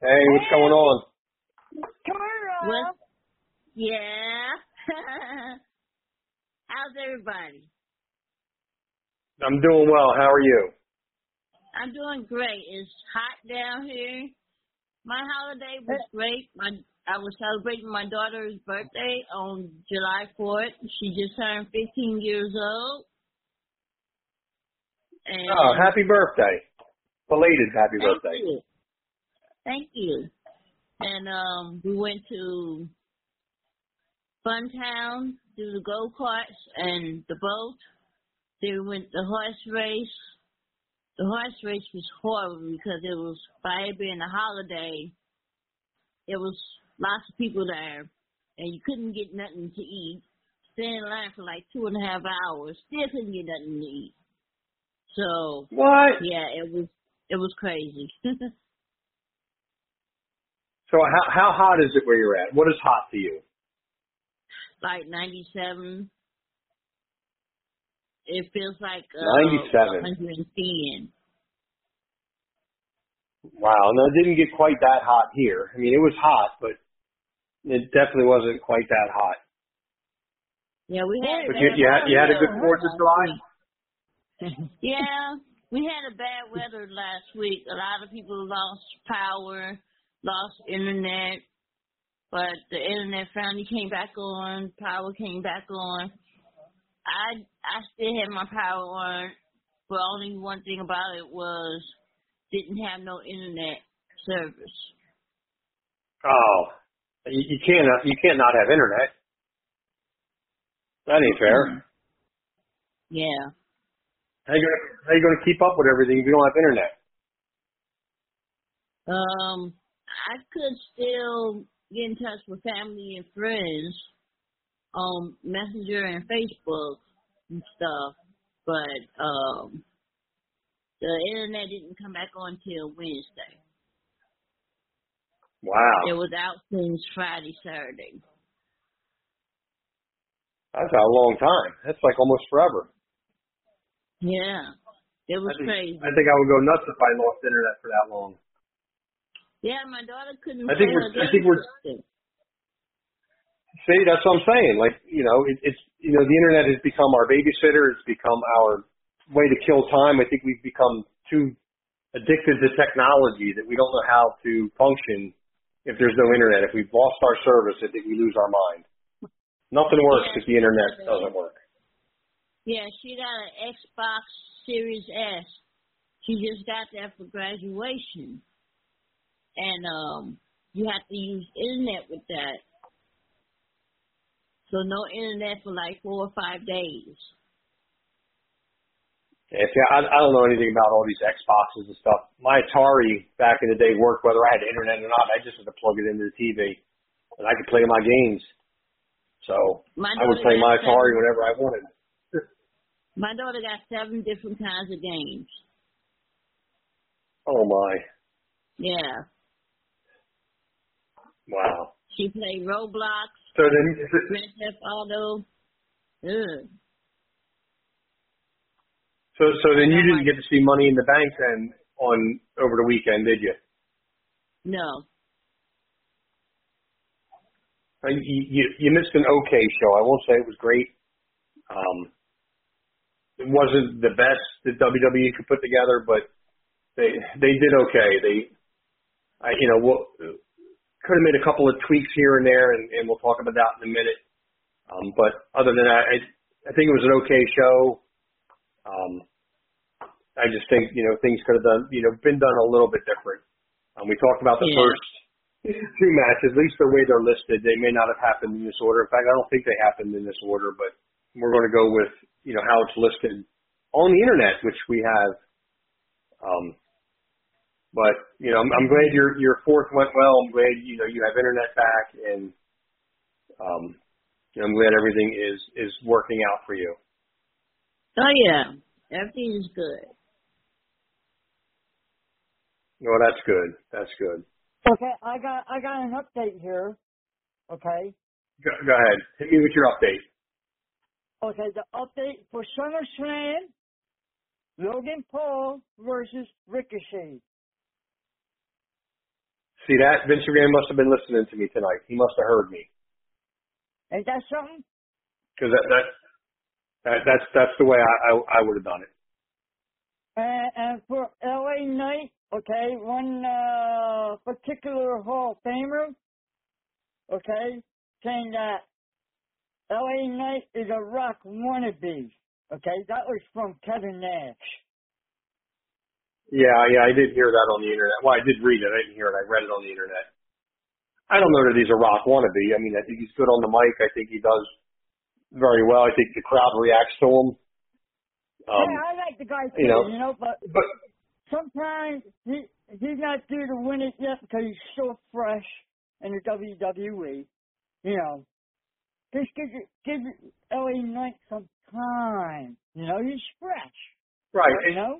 Hey, what's hey. going on? Tara. What? Yeah. How's everybody? I'm doing well. How are you? I'm doing great. It's hot down here. My holiday was great. My I was celebrating my daughter's birthday on July fourth. She just turned fifteen years old. And oh, happy birthday. Belated happy thank birthday. You. Thank you. And um, we went to Funtown, do the go-karts and the boat. Then we went to the horse race. The horse race was horrible because it was, by it being a holiday, it was lots of people there, and you couldn't get nothing to eat. Staying in line for like two and a half hours, still couldn't get nothing to eat. So what? Yeah, it was it was crazy. So how how hot is it where you're at? What is hot for you? Like ninety-seven. It feels like uh, one hundred ten. Wow, no, it didn't get quite that hot here. I mean, it was hot, but it definitely wasn't quite that hot. Yeah, we had. But you, you, had, you had a good Fourth of July. Yeah, we had a bad weather last week. A lot of people lost power, lost internet, but the internet finally came back on. Power came back on. I I still had my power on, but only one thing about it was didn't have no internet service. Oh, you, you can't you can't not have internet. That ain't fair. Yeah. How are you gonna, how you gonna keep up with everything if you don't have internet? Um, I could still get in touch with family and friends on Messenger and Facebook and stuff, but um, the internet didn't come back on till Wednesday. Wow. It was out since Friday, Saturday. That's a long time. That's like almost forever. Yeah, it was I think, crazy. I think I would go nuts if I lost internet for that long. Yeah, my daughter couldn't. I think we're. I think we're. See, that's what I'm saying. Like, you know, it, it's you know, the internet has become our babysitter. It's become our way to kill time. I think we've become too addicted to technology that we don't know how to function if there's no internet. If we've lost our service, I think we lose our mind. Nothing works if the internet doesn't work. Yeah, she got an Xbox Series S. She just got that for graduation. And um, you have to use internet with that. So no internet for like four or five days. If you, I, I don't know anything about all these Xboxes and stuff. My Atari back in the day worked whether I had internet or not. I just had to plug it into the T V, and I could play my games. So my I would play my Atari seven, whenever I wanted. My daughter got seven different kinds of games. Oh, my. Yeah. Wow. She played Roblox, so then, Grand Theft Auto. Ugh. So so then you didn't get to see Money in the Bank then on over the weekend, did you? No. You, you, you missed an okay show. I won't say it was great. Um, it wasn't the best that W W E could put together, but they they did okay. They, I, you know, we'll, could have made a couple of tweaks here and there, and, and we'll talk about that in a minute. Um, but other than that, I, I think it was an okay show. Um, I just think, you know, things could have done, you know, been done a little bit different. Um, we talked about the yeah. first two matches, at least the way they're listed. They may not have happened in this order. In fact, I don't think they happened in this order, but we're going to go with, you know, how it's listed on the internet, which we have. Um, but, you know, I'm, I'm glad your, your fourth went well. I'm glad, you know, you have internet back, and um, you know, I'm glad everything is, is working out for you. Oh, yeah. Everything is good. Well, that's good. That's good. Okay, I got I got an update here. Okay? Go, go ahead. Hit me with your update. Okay, the update for SummerSlam, Logan Paul versus Ricochet. See that? Vince McMahon must have been listening to me tonight. He must have heard me. Ain't that something? Because that... that Uh, that's that's the way I, I, I would have done it. And, and for L A Knight, okay, one uh, particular Hall of Famer, okay, saying that L A Knight is a Rock wannabe. Okay, that was from Kevin Nash. Yeah, yeah, I did hear that on the internet. Well, I did read it. I didn't hear it. I read it on the internet. I don't know that he's a Rock wannabe. I mean, I think he's good on the mic. I think he does very well. I think the crowd reacts to him. Um, yeah, I like the guy too, you know, you know but, but sometimes he he's not due to win it yet because he's so fresh in the W W E. You know, just give give L A Knight some time. You know, he's fresh. Right. You and, know.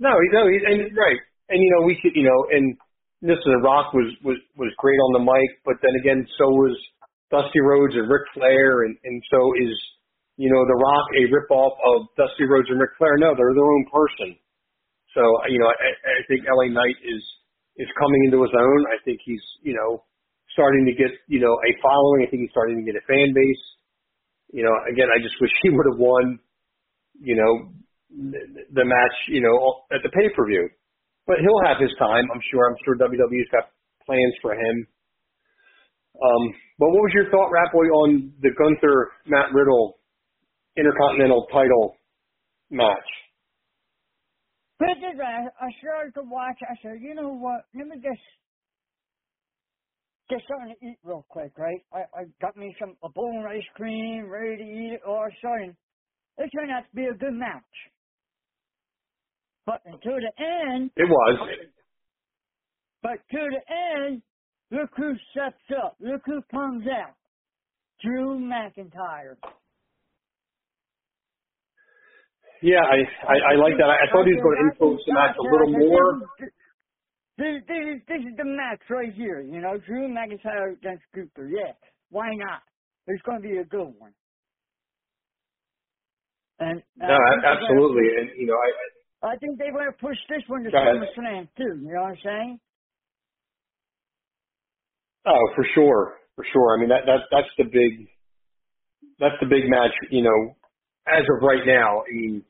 No, you know, he, and right, and you know, we could, you know, and listen, Rock was was was great on the mic, but then again, so was Dusty Rhodes and Ric Flair, and, and so is, you know, The Rock a ripoff of Dusty Rhodes and Ric Flair? No, they're their own person. So, you know, I, I think L A Knight is is coming into his own. I think he's, you know, starting to get, you know, a following. I think he's starting to get a fan base. You know, again, I just wish he would have won, you know, the, the match, you know, at the pay-per-view. But he'll have his time, I'm sure. I'm sure W W E's got plans for him. Um, but what was your thought, Ratboy, on the Gunther Matt Riddle Intercontinental Title match? Good. I started to watch. I said, you know what? Let me just get something to eat real quick, right? I, I got me some a bowl of ice cream, ready to eat it. All of a sudden, it turned out to be a good match. But until the end, it was. But to the end. Look who steps up. Look who comes out. Drew McIntyre. Yeah, I, I, I like that. I, I thought he was going to influence the match a little more. This, this, is, this is the match right here, you know, Drew McIntyre against Gunther. Yeah, why not? There's going to be a good one. And uh, no, absolutely. Gonna, and, you know, I, I, I think they're going to push this one to SummerSlam, too. You know what I'm saying? Oh, for sure, for sure. I mean, that, that that's the big that's the big match, you know, as of right now. I mean,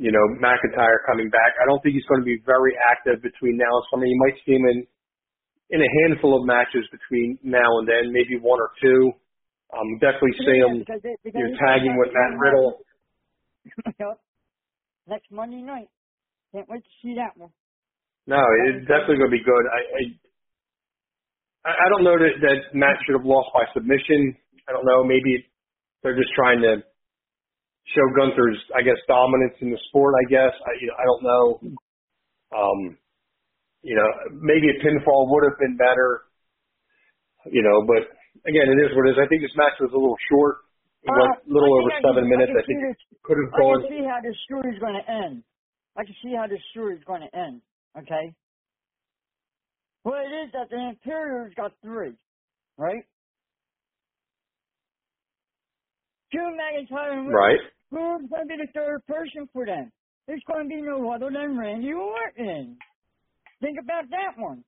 you know, McIntyre coming back. I don't think he's going to be very active between now and summer. You might see him in in a handful of matches between now and then, maybe one or two. Um, definitely see him, yeah, because it, because you know, tagging with Matt Riddle. Yep. Next Monday night. Can't wait to see that one. No, it's definitely going to be good. I. I I don't know that, that Matt should have lost by submission. I don't know. Maybe they're just trying to show Gunther's, I guess, dominance in the sport, I guess. I, you know, I don't know. Um, you know, maybe a pinfall would have been better, you know, but, again, it is what it is. I think this match was a little short. It uh, went a little over I seven I minutes. I, I think it could have gone. I can see how this story's going to end. I can see how this story's going to end, okay? Well, it is that the Imperium's got three, right? Drew McIntyre and Riddle. Right. Who's going to be the third person for them? It's going to be no other than Randy Orton. Think about that one.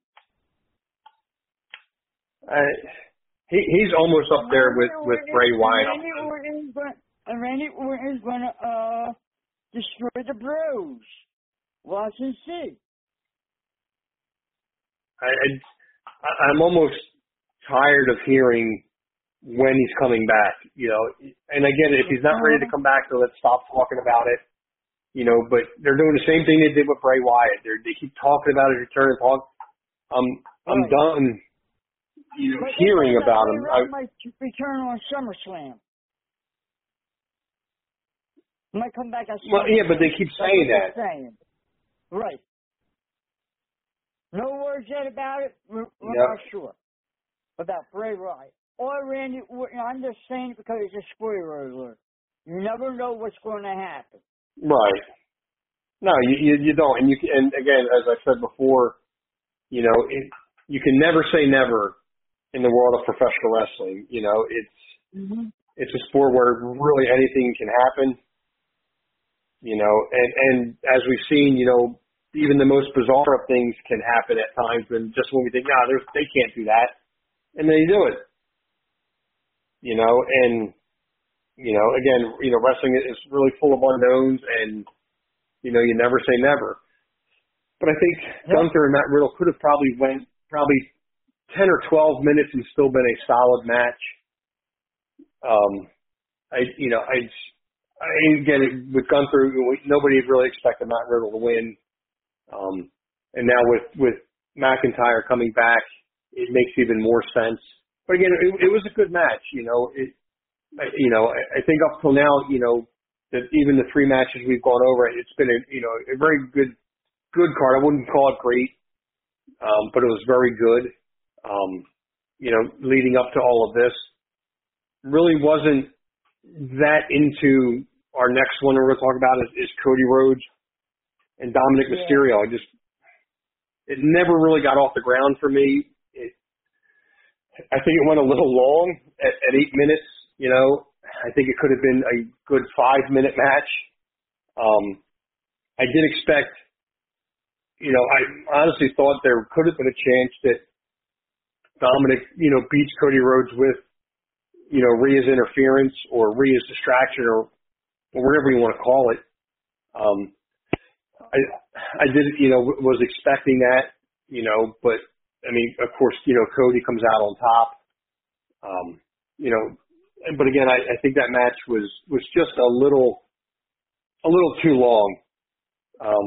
Uh, he he's almost up there with, with Bray Wyatt. Randy Orton's going, Randy Orton's going to uh, destroy the Bros. Watch and see. I, I I'm almost tired of hearing when he's coming back, you know. And again, if he's not ready to come back, then let's stop talking about it. You know, but they're doing the same thing they did with Bray Wyatt. They're, they keep talking about his return. Talk. I'm I'm right. done. You know, but hearing about him. I might return on SummerSlam. Might come back at SummerSlam. Well, yeah, but they keep saying that. Saying. Right. No words yet about it. We're, we're yep. not sure about Bray Wyatt or Randy Orton. I'm just saying it because it's a spoiler alert. You never know what's going to happen. Right. No, you, you you don't, and you and again, as I said before, you know, it, you can never say never in the world of professional wrestling. You know, it's mm-hmm. it's a sport where really anything can happen. You know, and and as we've seen, you know, even the most bizarre of things can happen at times, when just when we think, nah, they can't do that, and they do it. You know, and. You know, again, you know, wrestling is really full of unknowns, and, you know, you never say never. But I think yeah. Gunther and Matt Riddle could have probably went probably ten or twelve minutes and still been a solid match. Um, I, you know, I, I again, with Gunther, nobody really expected Matt Riddle to win. Um, and now with, with McIntyre coming back, it makes even more sense. But again, it, it was a good match, you know, it, You know, I think up till now, you know, that even the three matches we've gone over, it's been a, you know, a very good, good card. I wouldn't call it great, um, but it was very good. Um, you know, leading up to all of this, really wasn't that into our next one we're going to talk about is, is Cody Rhodes and Dominic Mysterio. Yeah. I just, it never really got off the ground for me. It, I think it went a little long at, at eight minutes. You know, I think it could have been a good five-minute match. Um, I did expect, you know, I honestly thought there could have been a chance that Dominic, you know, beats Cody Rhodes with, you know, Rhea's interference or Rhea's distraction or, or whatever you want to call it. Um, I, I did, you know, was expecting that, you know, but, I mean, of course, you know, Cody comes out on top. Um, you know, But again, I, I think that match was, was just a little a little too long. Um,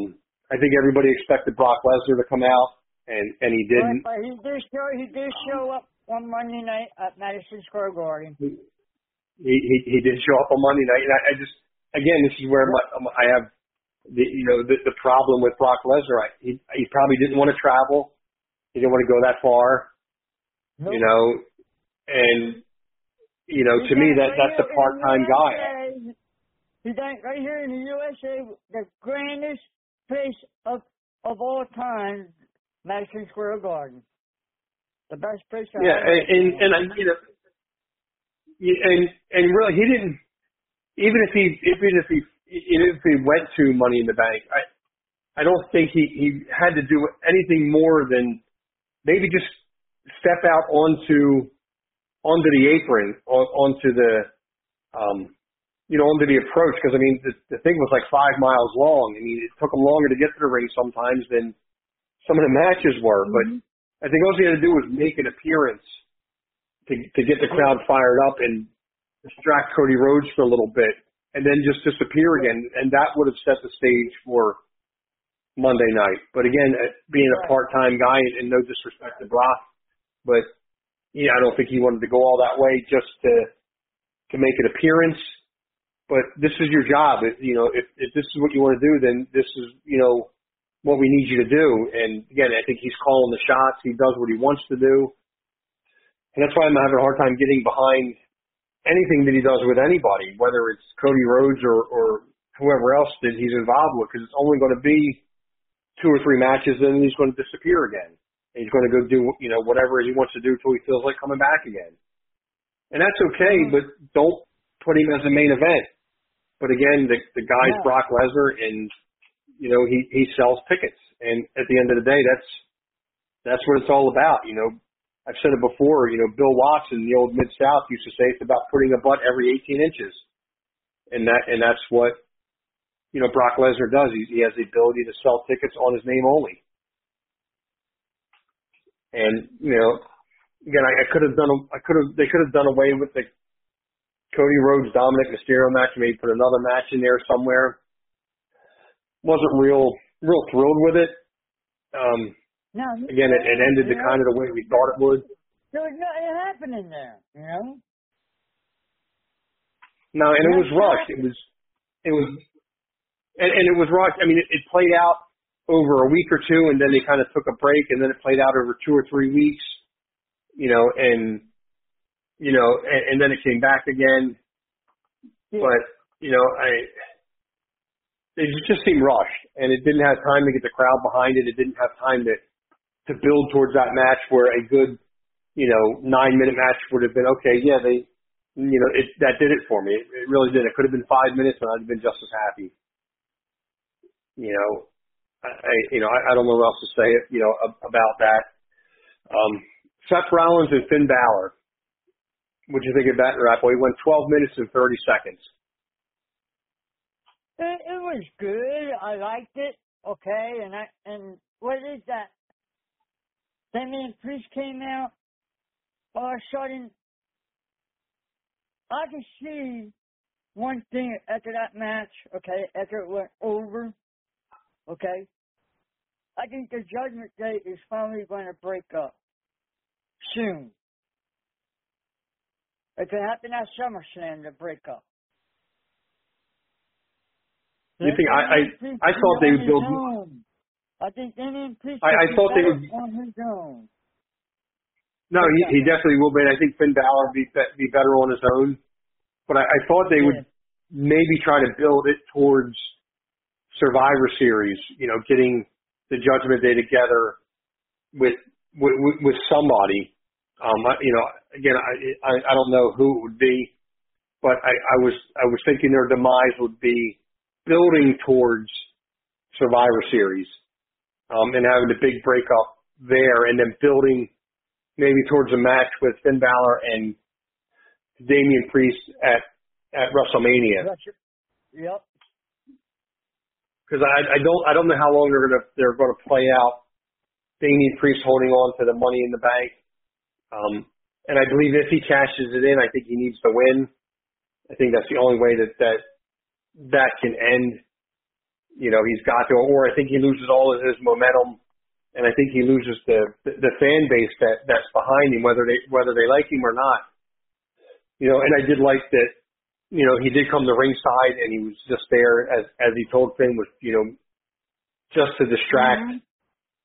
I think everybody expected Brock Lesnar to come out, and, and he didn't. But he did show he did show up on Monday night at Madison Square Garden. He he, he did show up on Monday night, and I, I just again, this is where my, I have the you know the, the problem with Brock Lesnar. I, he he probably didn't want to travel. He didn't want to go that far, nope. you know, and. You know, to me, that that's a part-time guy. He's right here in the U S A, the grandest place of of all time, Madison Square Garden, the best place. Yeah, and and I, you know, and and really, he didn't. Even if he, even if he, even if he went to Money in the Bank, I, I don't think he he had to do anything more than maybe just step out onto. onto the apron, on, onto the, um, you know, onto the approach. Because, I mean, the, the thing was like five miles long. I mean, it took them longer to get to the ring sometimes than some of the matches were. Mm-hmm. But I think all they had to do was make an appearance to, to get the crowd fired up and distract Cody Rhodes for a little bit and then just disappear again. And that would have set the stage for Monday night. But, again, being a part-time guy, and no disrespect to Brock, but – yeah, I don't think he wanted to go all that way just to to make an appearance. But this is your job. If, you know, if, if this is what you want to do, then this is, you know, what we need you to do. And, again, I think he's calling the shots. He does what he wants to do. And that's why I'm having a hard time getting behind anything that he does with anybody, whether it's Cody Rhodes or, or whoever else that he's involved with, because it's only going to be two or three matches, and he's going to disappear again. He's going to go do, you know, whatever he wants to do until he feels like coming back again. And that's okay, but don't put him as the main event. But, again, the, the guy's yeah. Brock Lesnar, and you know, he, he sells tickets. And at the end of the day, that's that's what it's all about. You know, I've said it before, you know, Bill Watson, the old Mid-South, used to say it's about putting a butt every eighteen inches. And that and that's what, you know, Brock Lesnar does. He, he has the ability to sell tickets on his name only. And, you know, again, I, I could have done, I could have, they could have done away with the Cody Rhodes, Dominic Mysterio match, maybe put another match in there somewhere. Wasn't real, real thrilled with it. Um, no, again, it, it ended the kind of the way we thought it would. There was nothing happening there, you know? No, and it was rushed. It was, it was, and, and it was rushed. I mean, it, it played out over a week or two, and then they kind of took a break, and then it played out over two or three weeks, you know, and, you know, and, and then it came back again. Yeah. But, you know, I, it just seemed rushed, and it didn't have time to get the crowd behind it. It didn't have time to, to build towards that match where a good, you know, nine-minute match would have been, okay, yeah, they, you know, it, that did it for me. It, it really did. It could have been five minutes, and I'd have been just as happy. You know, I, you know, I, I don't know what else to say, you know, about that. Um, Seth Rollins and Finn Balor. What do you think of that, Raffa? He went twelve minutes and thirty seconds. It, it was good. I liked it. Okay, and I and what is that? Damian Priest came out. All of a sudden, I could see one thing after that match. Okay, after it went over. Okay, I think the Judgment Day is finally going to break up soon. It could happen at SummerSlam to break up. You think I? I, I thought they would build. I think Damian Priest. I, I thought they would on his own. No, okay. he, he definitely will be. I think Finn Balor be be better on his own. But I, I thought they yeah. would maybe try to build it towards Survivor Series, you know, getting the Judgment Day together with with, with somebody. Um, I, you know, again, I, I I don't know who it would be, but I, I was I was thinking their demise would be building towards Survivor Series, um, and having the big breakup there, and then building maybe towards a match with Finn Balor and Damian Priest at at WrestleMania. Yep. Because I, I don't I don't know how long they're gonna they're gonna play out Damian Priest holding on to the Money in the Bank, um, and I believe if he cashes it in, I think he needs to win. I think that's the only way that that, that can end. You know, he's got to, or I think he loses all of his momentum, and I think he loses the, the, the fan base that, that's behind him, whether they whether they like him or not. You know, and I did like that. You know, he did come to ringside, and he was just there, as as he told Finn, was, you know, just to distract, mm-hmm.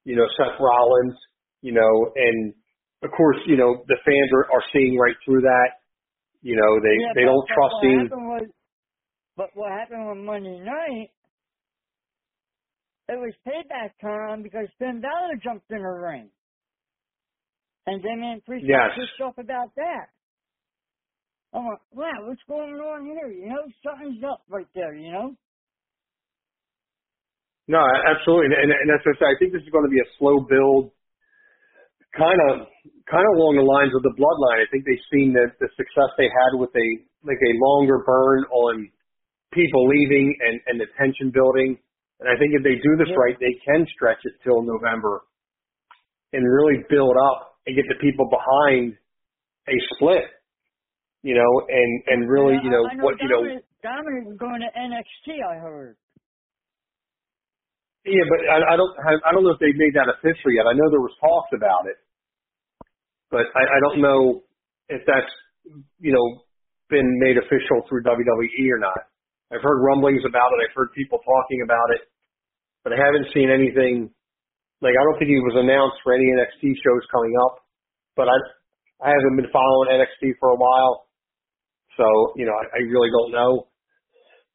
you know, Seth Rollins, you know, and of course, you know, the fans are, are seeing right through that. You know, they, yeah, they don't trust him. Was, but what happened on Monday night, it was payback time because Finn Balor jumped in the ring. And Damian Priest yes. was pissed off about that. I'm like, wow, what's going on here? You know, something's up right there, you know? No, absolutely. And, and that's what I said. I think this is going to be a slow build, kind of kind of along the lines of the Bloodline. I think they've seen the, the success they had with a like a longer burn on people leaving and, and the tension building. And I think if they do this yeah. right, they can stretch it till November and really build up and get the people behind a split. You know, and, and really, you know, know what, Dominic, you know. Dominic was going to N X T, I heard. Yeah, but I, I don't I don't know if they've made that official yet. I know there was talks about it. But I, I don't know if that's, you know, been made official through W W E or not. I've heard rumblings about it. I've heard people talking about it. But I haven't seen anything. Like, I don't think it was announced for any N X T shows coming up. But I I haven't been following N X T for a while. So, you know, I, I really don't know,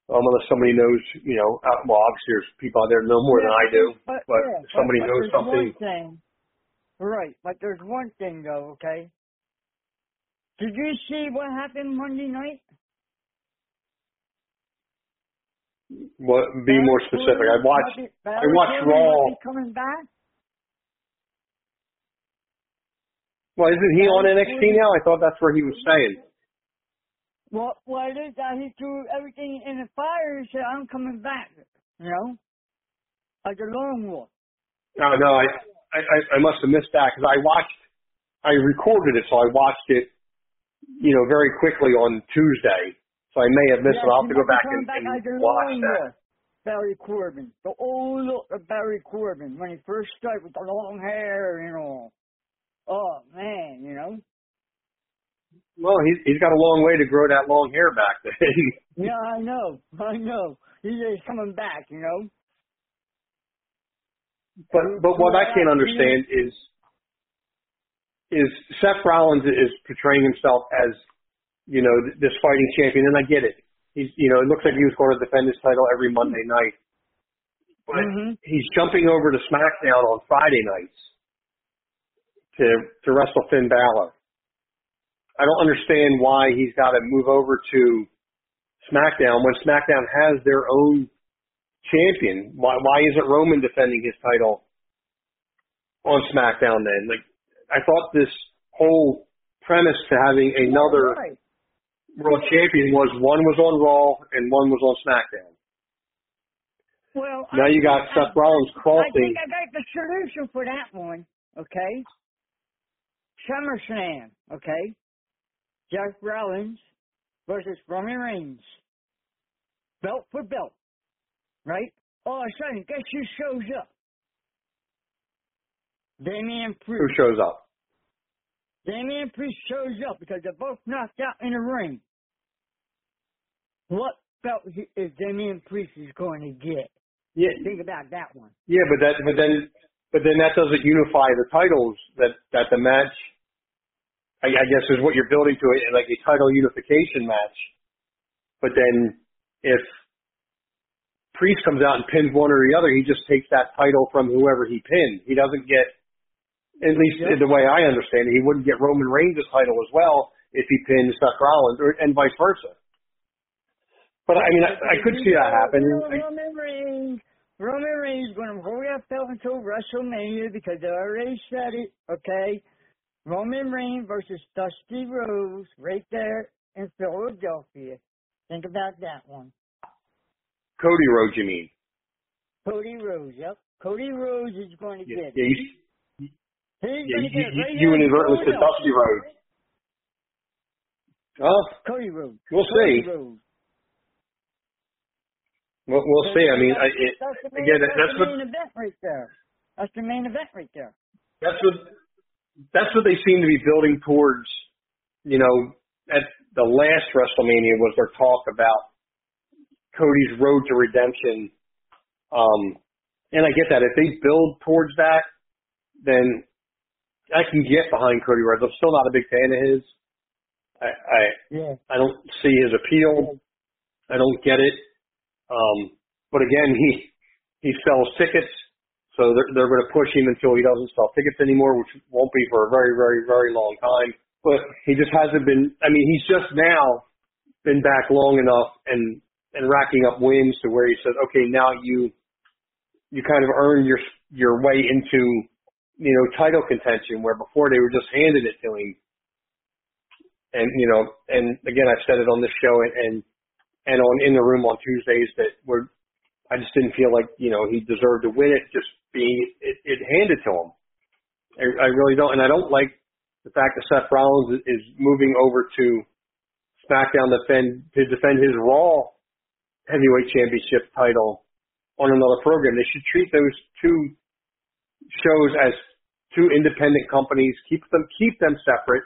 um, unless somebody knows, you know, uh, well, obviously there's people out there that know more yeah, than I do, but, but yeah, if somebody but, but knows something. Thing, right, but there's one thing, though, okay? Did you see what happened Monday night? What? Be Balor more specific. I watched. It, I watched Raw. Coming back. Well, isn't he Balor on N X T Balor. now? I thought that's where he was staying. Well, well, it is that he threw everything in the fire and said, "I'm coming back." You know, like a lawnmower. No, no, I, I, I must have missed that because I watched. I recorded it, so I watched it, you know, very quickly on Tuesday. So I may have missed yeah, it. I'll have to go back and, back and watch that. Barry Corbin. The old look of Barry Corbin when he first started with the long hair and all. Oh, man, you know. Well, he's, he's got a long way to grow that long hair back then. Yeah, I know. I know. He's coming back, you know. But but what I can't understand is is Seth Rollins is portraying himself as, you know, this fighting champion, and I get it. He's, you know, it looks like he was going to defend his title every Monday night. But mm-hmm. he's jumping over to SmackDown on Friday nights to to wrestle Finn Balor. I don't understand why he's got to move over to SmackDown when SmackDown has their own champion. Why, why isn't Roman defending his title on SmackDown then? Like, I thought this whole premise to having another oh, right. world champion was one was on Raw and one was on SmackDown. Well, now I you got Seth Rollins crossing. I think I got the solution for that one, okay? SummerSlam, okay? Seth Rollins versus Roman Reigns. Belt for belt, right? All of a sudden, guess who shows up? Damian Priest. Who shows up? Damian Priest shows up because they're both knocked out in the ring. What belt is Damian Priest is going to get? Yeah, think about that one. Yeah, but that, but then, but then that doesn't unify the titles. That that the match, I, I guess, is what you're building to it, like a title unification match. But then, if Priest comes out and pins one or the other, he just takes that title from whoever he pinned. He doesn't get. At least yep. the way I understand it, he wouldn't get Roman Reigns' title as well if he pinned Seth Rollins, or, and vice versa. But, I mean, I, I could see that happen. Roman Reigns, Roman Reigns going to hold that belt until WrestleMania because they already said it, okay? Roman Reigns versus Dusty Rhodes right there in Philadelphia. Think about that one. Cody Rhodes, you mean? Cody Rhodes, yep. Cody Rhodes is going to yeah, get yeah, it. Yeah, you, right you inadvertently said Dusty Rhodes. Oh, Cody Rhodes. We'll Cody see. Rhodes. We'll, we'll see. I mean, I, it, that's main, again, that's, that's the main what, event right there. That's the main event right there. That's what. That's what they seem to be building towards. You know, at the last WrestleMania was their talk about Cody's road to redemption, um, and I get that if they build towards that, then I can get behind Cody Rhodes. I'm still not a big fan of his. I I, yeah. I don't see his appeal. I don't get it. Um, but again, he he sells tickets, so they're they're going to push him until he doesn't sell tickets anymore, which won't be for a very, very, very long time. But he just hasn't been. I mean, he's just now been back long enough and and racking up wins to where he says, okay, now you you kind of earn your your way into, you know, title contention, where before they were just handed it to him. And, you know, and again, I've said it on this show and, and, and on In the Room on Tuesdays that we're, I just didn't feel like, you know, he deserved to win it just being it, it handed to him. I, I really don't. And I don't like the fact that Seth Rollins is moving over to SmackDown to defend, to defend his Raw Heavyweight Championship title on another program. They should treat those two shows as two independent companies. Keep them keep them separate.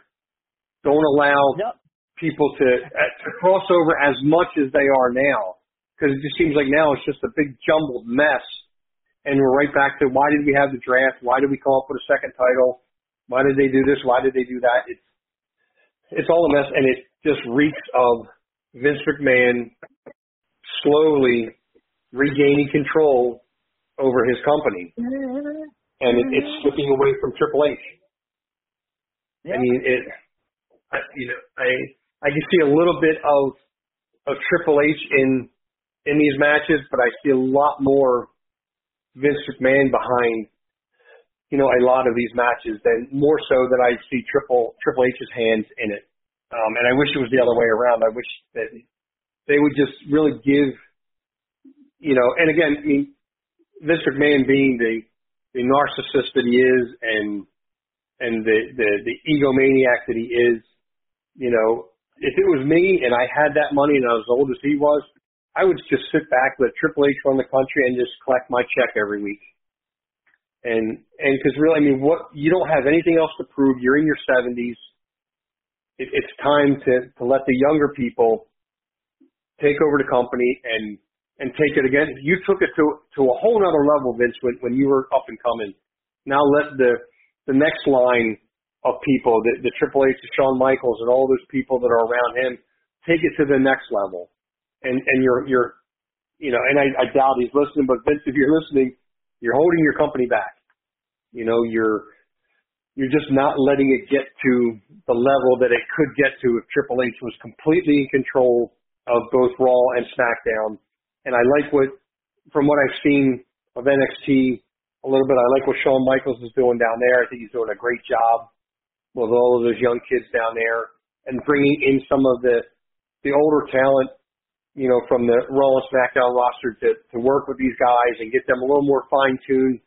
Don't allow yep. people to, to cross over as much as they are now, because it just seems like now it's just a big jumbled mess, and we're right back to why did we have the draft? Why did we come up with a second title? Why did they do this? Why did they do that? It's it's all a mess, and it just reeks of Vince McMahon slowly regaining control over his company. And it, it's slipping away from Triple H. Yeah. I mean, it. I, you know, I I can see a little bit of of Triple H in in these matches, but I see a lot more Vince McMahon behind, you know, a lot of these matches than more so than I see Triple Triple H's hands in it. Um, and I wish it was the other way around. I wish that they would just really give, you know, and again, I mean, Vince McMahon being the, the narcissist that he is and and the, the, the egomaniac that he is, you know, if it was me and I had that money and I was as old as he was, I would just sit back, let Triple H run the country, and just collect my check every week. And and because really, I mean, what you don't have anything else to prove. You're in your seventies. It, it's time to, to let the younger people take over the company and and take it again. You took it to to a whole other level, Vince, when, when you were up and coming. Now let the the next line of people, the, the Triple H, the Shawn Michaels, and all those people that are around him, take it to the next level. And and you're you're you know, and I, I doubt he's listening, but Vince, if you're listening, you're holding your company back. You know, you're you're just not letting it get to the level that it could get to if Triple H was completely in control of both Raw and SmackDown. And I like what, from what I've seen of N X T a little bit, I like what Shawn Michaels is doing down there. I think he's doing a great job with all of those young kids down there and bringing in some of the the older talent, you know, from the Raw and SmackDown roster to, to work with these guys and get them a little more fine-tuned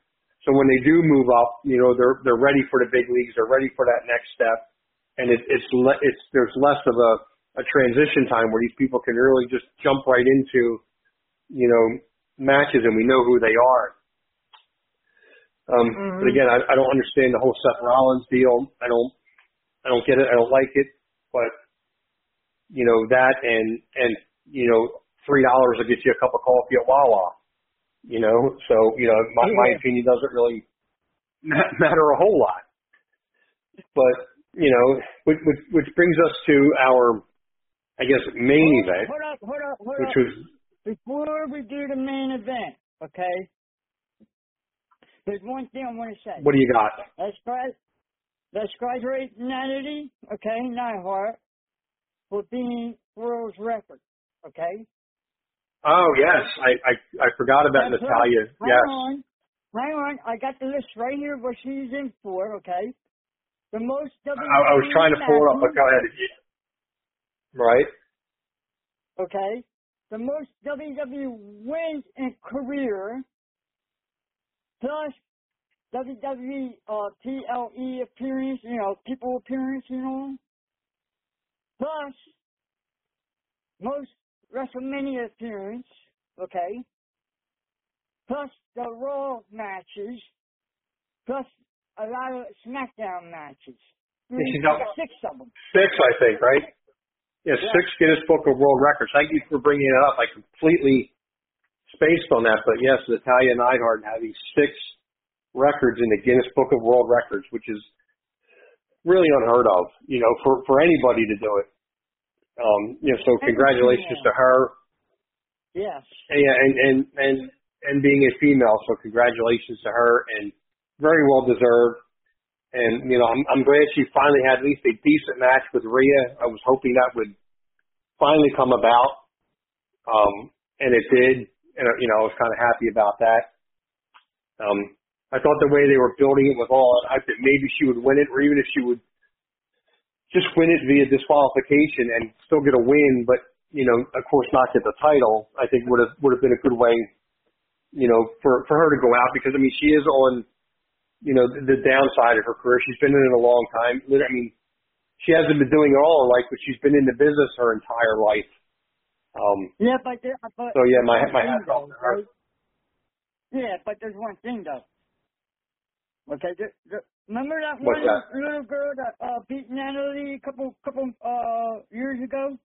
so when they do move up, you know, they're they're ready for the big leagues, they're ready for that next step, and it, it's le- it's there's less of a, a transition time where these people can really just jump right into, you know, matches and we know who they are. Um, mm-hmm. But again, I, I don't understand the whole Seth Rollins deal. I don't I don't get it. I don't like it. But, you know, that and and – you know, three dollars will get you a cup of coffee at Wawa, you know. So, you know, my, my opinion doesn't really matter a whole lot. But, you know, which, which, which brings us to our, I guess, main event. Hold up, hold up, hold up. Which was, before we do the main event, okay, there's one thing I want to say. What do you got? That's right. That's right, Natty, okay, Neidhart, for being world's record. Okay. Oh yes, I, I, I forgot about That's Natalia. Right. Hang yes. on, hang on. I got the list right here. What she's in for? Okay. The most. I, I was trying to pull it up, but go ahead. Right. Okay. The most W W E wins in career, plus W W E uh, P L E appearance, you know, people appearance, you know, plus most WrestleMania appearance, okay, plus the Raw matches, plus a lot of SmackDown matches. She's got six of them. Six, I think, right? Yeah, yeah, six Guinness Book of World Records. Thank you for bringing it up. I completely spaced on that, but yes, Natalia and Neidhart having six records in the Guinness Book of World Records, which is really unheard of, you know, for, for anybody to do it. Um, you know, so congratulations to her. Yes. And, yeah, and, and and and being a female, so congratulations to her, and very well deserved. And you know, I'm I'm glad she finally had at least a decent match with Rhea. I was hoping that would finally come about, um, and it did. And you know, I was kind of happy about that. Um, I thought the way they were building it with all, I thought maybe she would win it, or even if she would just win it via disqualification and still get a win, but, you know, of course not get the title, I think would have would have been a good way, you know, for, for her to go out because, I mean, she is on, you know, the, the downside of her career. She's been in it a long time. I mean, she hasn't been doing it all her life, but she's been in the business her entire life. Um, yeah, but, there, but so, yeah, my, my hat's off to her. Yeah, but there's one thing, though. Okay, there, there, remember that What's one that? little girl that uh, beat Natalie a couple couple uh, years ago?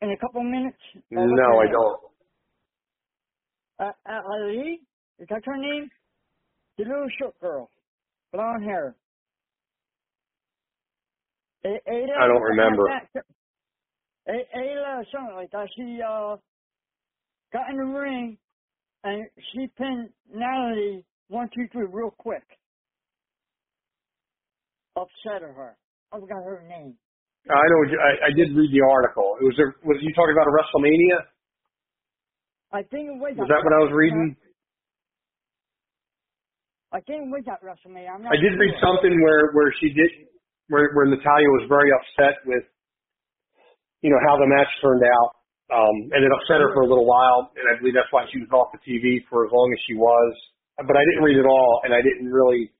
In a couple minutes? No, I don't. Uh, Ali? Is that her name? The little short girl. Blonde hair. A- Ada, I don't remember. A- Ayla or something like that. She uh, got in the ring and she pinned Natalie One, two, three, real quick. Upset her. I forgot her name. I know. I, I did read the article. It was a, was you talking about a WrestleMania? I think it was. Was that what I was reading? I think it was at WrestleMania. I'm not I did sure. read something where, where she did, where where Natalya was very upset with, you know, how the match turned out, um, and it upset her for a little while, and I believe that's why she was off the T V for as long as she was. But I didn't read it all, and I didn't really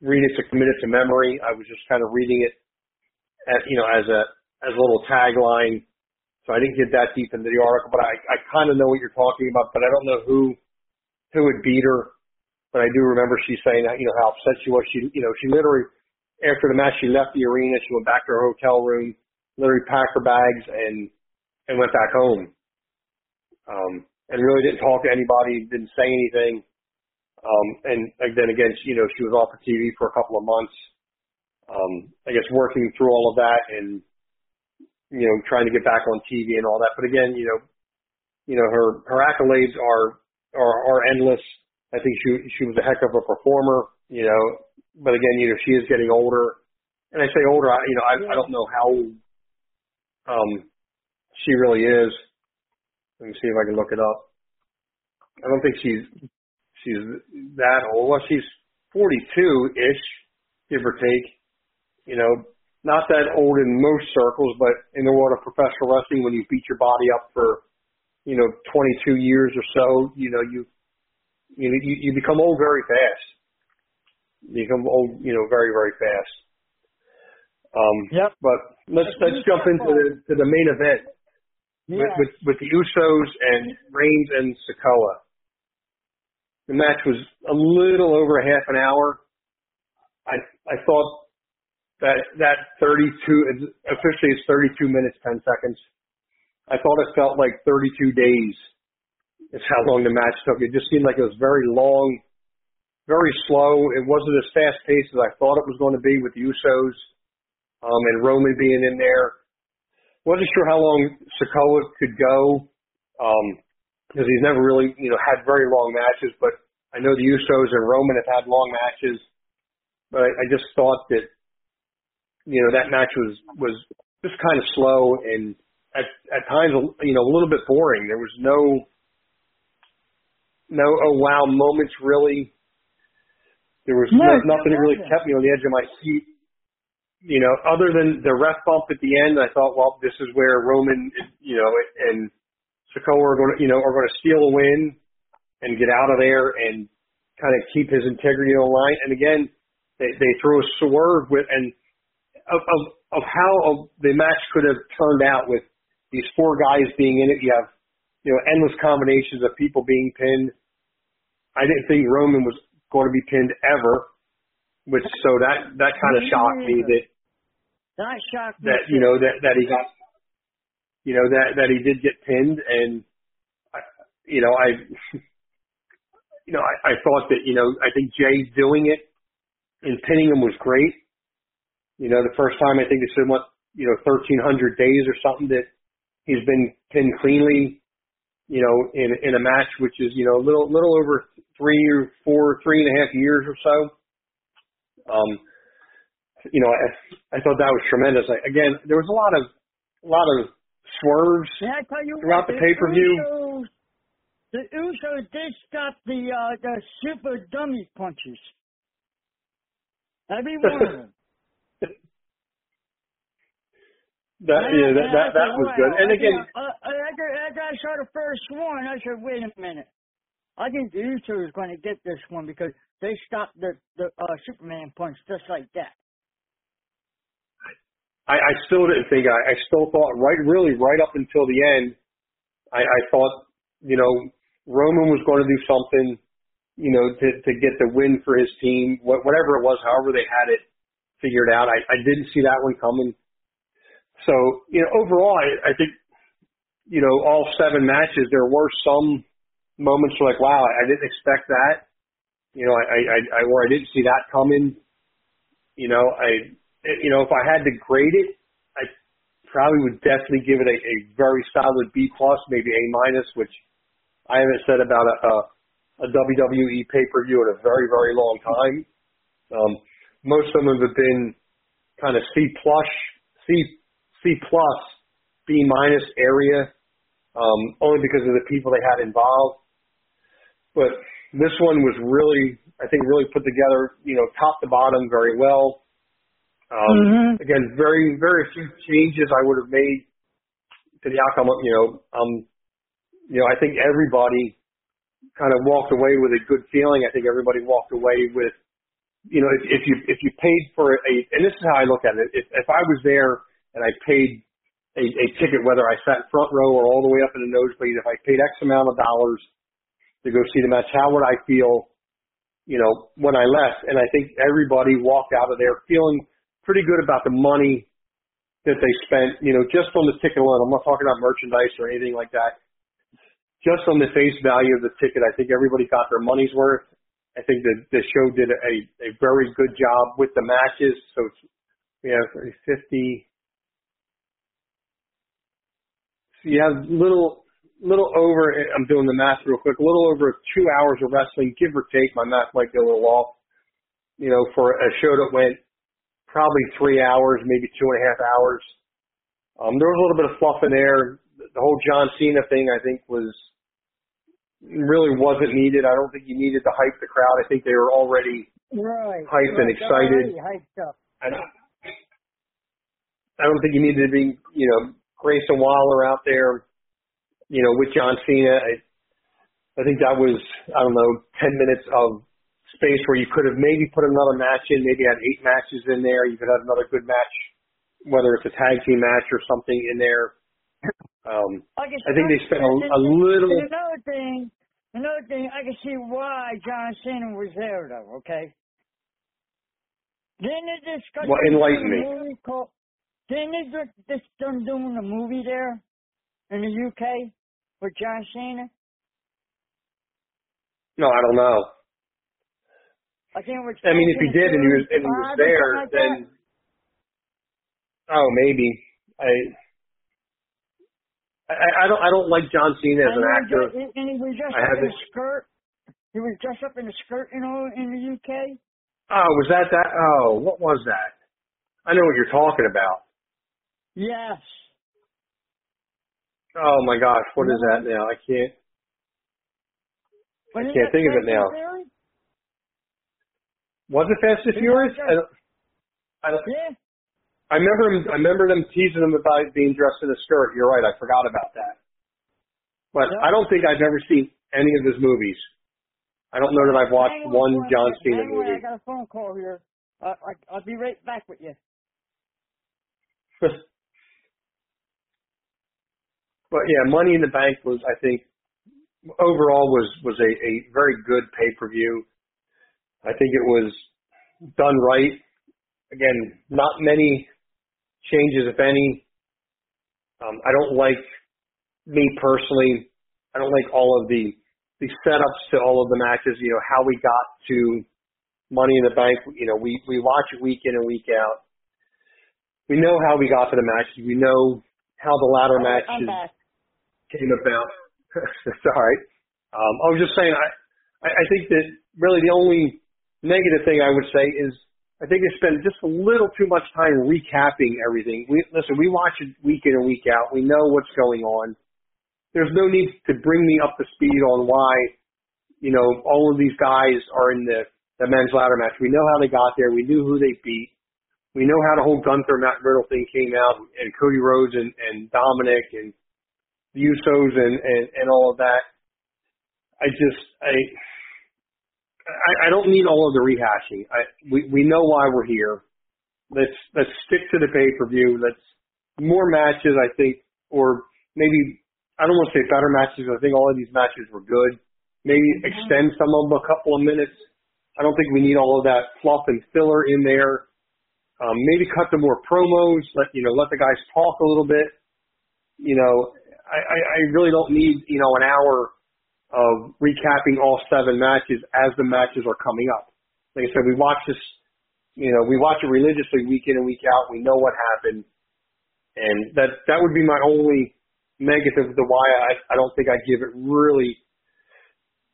read it to commit it to memory. I was just kind of reading it, at, you know, as a as a little tagline. So I didn't get that deep into the article, but I I kind of know what you're talking about. But I don't know who who would beat her. But I do remember she saying, you know, how upset she was. She, you know, she literally, after the match, she left the arena. She went back to her hotel room, literally packed her bags, and and went back home. Um, and really didn't talk to anybody, didn't say anything. Um, and then again, she, you know, she was off the T V for a couple of months. Um, I guess working through all of that and, you know, trying to get back on T V and all that. But again, you know, you know, her her accolades are are, are endless. I think she she was a heck of a performer, you know. But again, you know, she is getting older, and I say older, I, you know, I, yeah. I don't know how old um, she really is. Let me see if I can look it up. I don't think she's she's that old. Well, she's forty-two-ish, give or take. You know, not that old in most circles, but in the world of professional wrestling, when you beat your body up for, you know, twenty-two years or so, you know, you. You, you you become old very fast. You become old, you know, very, very fast. Um, yep. But let's let's jump into the, to the main event yeah. with, with with the Usos and Reigns and Sikoa. The match was a little over a half an hour. I I thought that that thirty-two officially it's thirty-two minutes ten seconds. I thought it felt like thirty-two days. Is how long the match took. It just seemed like it was very long, very slow. It wasn't as fast-paced as I thought it was going to be with the Usos um, and Roman being in there. Wasn't sure how long Sikoa could go because um, he's never really, you know, had very long matches. But I know the Usos and Roman have had long matches. But I, I just thought that, you know, that match was, was just kind of slow and at, at times, you know, a little bit boring. There was no... No, oh, wow, moments really. There was no, no, nothing that really kept me on the edge of my seat, you know, other than the ref bump at the end. I thought, well, this is where Roman, you know, and Sikoa are going to, you know, are going to steal a win and get out of there and kind of keep his integrity on line. And again, they, they threw a swerve with, and of, of, of how the match could have turned out with these four guys being in it. You have, you know, endless combinations of people being pinned. I didn't think Roman was going to be pinned ever, which so that, that kind of shocked me that that shocked me that you know that, that he got you know that, that he did get pinned, and I, you know I you know I, I thought that you know I think Jay doing it and pinning him was great. You know, the first time I think it's been what you know thirteen hundred days or something that he's been pinned cleanly. You know, in in a match which is you know a little little over three or four, three and a half years or so. Um, you know, I, I thought that was tremendous. I, again, there was a lot of a lot of swerves yeah, I tell you throughout what, the, the pay per view. The Usos did stop the uh, the super dummy punches. Every one of them. That, yeah, that, that, that was good. And again, after, after I saw the first one, I said, wait a minute. I think the Usos is going to get this one because they stopped the, the uh, Superman punch just like that. I, I still didn't think, I, I still thought, right, really right up until the end, I, I thought, you know, Roman was going to do something, you know, to, to get the win for his team, whatever it was, however they had it figured out. I, I didn't see that one coming. So, you know, overall, I, I think, you know, all seven matches, there were some moments like, wow, I didn't expect that. You know, I, I, I, or I didn't see that coming. You know, I, you know, if I had to grade it, I probably would definitely give it a, a very solid B plus, maybe A minus, which I haven't said about a, a, a W W E pay-per-view in a very, very long time. Um, most of them have been kind of C plus, C C plus, B minus area, um, only because of the people they had involved. But this one was really, I think, really put together, you know, top to bottom very well. Um, mm-hmm. Again, very, very few changes I would have made to the outcome. You know, um, you know, I think everybody kind of walked away with a good feeling. I think everybody walked away with, you know, if, if you if you paid for a, and this is how I look at it. If, if I was there and I paid a, a ticket, whether I sat front row or all the way up in the nosebleed, if I paid X amount of dollars to go see the match, how would I feel, you know, when I left? And I think everybody walked out of there feeling pretty good about the money that they spent, you know, just on the ticket alone. I'm not talking about merchandise or anything like that. Just on the face value of the ticket, I think everybody got their money's worth. I think the, the show did a, a very good job with the matches. So it's, we have fifty. So you have little, little over, I'm doing the math real quick, a little over two hours of wrestling, give or take. My math might be a little off, you know, for a show that went probably three hours, maybe two and a half hours. Um, there was a little bit of fluff in there. The whole John Cena thing, I think, was really wasn't needed. I don't think you needed to hype the crowd. I think they were already right, hyped right, and excited. Hyped up. I, don't, I don't think you needed to be, you know, Grayson Waller out there, you know, with John Cena. I, I think that was, I don't know, ten minutes of space where you could have maybe put another match in, maybe had eight matches in there. You could have another good match, whether it's a tag team match or something in there. Um, I, I think they spent a, a little. Another thing, another thing, I can see why John Cena was there, though. Okay. Didn't they discuss? Well, enlighten me. Didn't they discuss them doing a movie there in the U K with John Cena? No, I don't know. I think it was. I mean, if he did and he was and he was there, like then. That? Oh, maybe I. I, I don't. I don't like John Cena as an actor. Just, and he was dressed up in a skirt. He was dressed up in a skirt, you know, in the U K. Oh, was that that? Oh, what was that? I know what you're talking about. Yes. Oh my gosh, what no. is that now? I can't. But I can't think of it now. Theory? Was it Fast and Furious? I don't. I don't. Yeah. I remember him, I remember them teasing him about being dressed in a skirt. You're right. I forgot about that. But yep. I don't think I've ever seen any of his movies. I don't know that I've watched on, one John Cena anyway, movie. I got a phone call here. Uh, I, I'll be right back with you. But, yeah, Money in the Bank was, I think, overall was, was a, a very good pay-per-view. I think it was done right. Again, not many changes, if any. Um, I don't like, me personally, I don't like all of the, the setups to all of the matches, you know, how we got to Money in the Bank. You know, we, we watch it week in and week out. We know how we got to the matches. We know how the latter oh, matches came about. It's all right. Um, I was just saying, I, I think that really the only negative thing I would say is I think they spend just a little too much time recapping everything. We, listen, we watch it week in and week out. We know what's going on. There's no need to bring me up to speed on why, you know, all of these guys are in the, the men's ladder match. We know how they got there. We knew who they beat. We know how the whole Gunther, Matt Riddle thing came out, and Cody Rhodes and, and Dominic and the Usos and, and, and all of that. I just – I. I, I don't need all of the rehashing. I, we we know why we're here. Let's let's stick to the pay-per-view. Let's more matches, I think, or maybe I don't want to say better matches. I think all of these matches were good. Maybe mm-hmm. extend some of them a couple of minutes. I don't think we need all of that fluff and filler in there. Um, maybe cut to more promos. Let you know, let the guys talk a little bit. You know, I, I, I really don't need you know an hour of recapping all seven matches as the matches are coming up. Like I said, we watch this, you know, we watch it religiously week in and week out. We know what happened. And that that would be my only negative to why I, I don't think I give it really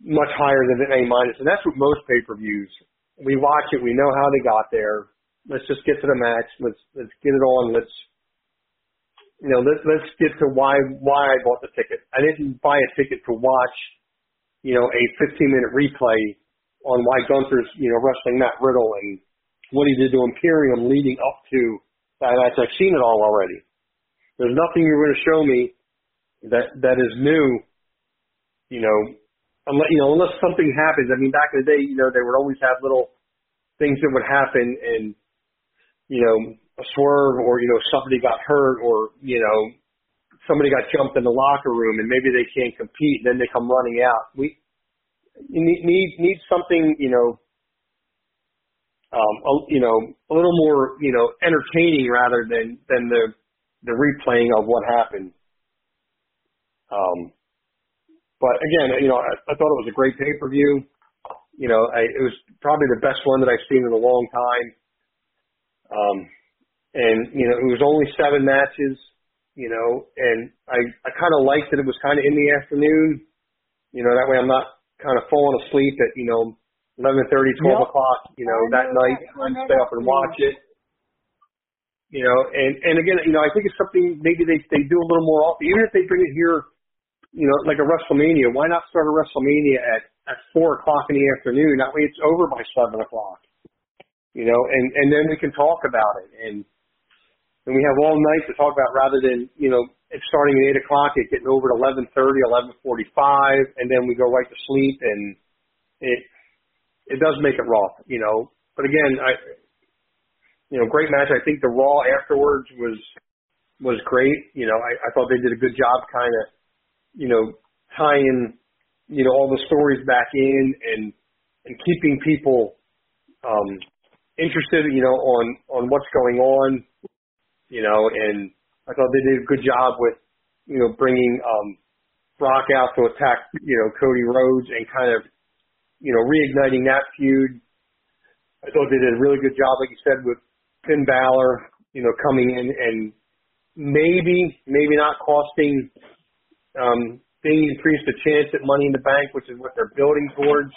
much higher than an A minus. And that's what most pay-per-views. We watch it. We know how they got there. Let's just get to the match. Let's let's get it on. Let's you know, let, let's get to why why I bought the ticket. I didn't buy a ticket to watch, you know, a fifteen-minute replay on why Gunther's, you know, wrestling Matt Riddle and what he did to Imperium leading up to that match. I've seen it all already. There's nothing you're going to show me that that is new, you know, unless, you know, unless something happens. I mean, back in the day, you know, they would always have little things that would happen and, you know, a swerve or, you know, somebody got hurt or, you know, somebody got jumped in the locker room and maybe they can't compete and then they come running out. We you need, need, need something, you know, um, a, you know, a little more, you know, entertaining rather than, than the, the replaying of what happened. Um, but again, you know, I, I thought it was a great pay-per-view. You know, I, it was probably the best one that I've seen in a long time. Um, and, you know, it was only seven matches, you know, and I, I kind of liked that it was kind of in the afternoon, you know, that way I'm not kind of falling asleep at, you know, eleven thirty, twelve yep. o'clock, you know, that night, and stay up and watch it, you know, and, and again, you know, I think it's something maybe they, they do a little more often, even if they bring it here, you know, like a WrestleMania, why not start a WrestleMania at, at four o'clock in the afternoon? That way it's over by seven o'clock. You know, and, and then we can talk about it. And, and we have all night to talk about rather than, you know, it starting at eight o'clock, it getting over to eleven thirty, eleven forty-five, and then we go right to sleep. And it it does make it raw, you know. But, again, I you know, great match. I think the Raw afterwards was was great. You know, I, I thought they did a good job kind of, you know, tying, you know, all the stories back in and, and keeping people um, – interested, you know, on, on what's going on, you know, and I thought they did a good job with, you know, bringing um, Brock out to attack, you know, Cody Rhodes and kind of, you know, reigniting that feud. I thought they did a really good job, like you said, with Finn Balor, you know, coming in and maybe, maybe not costing um, Damian Priest a chance at Money in the Bank, which is what they're building towards.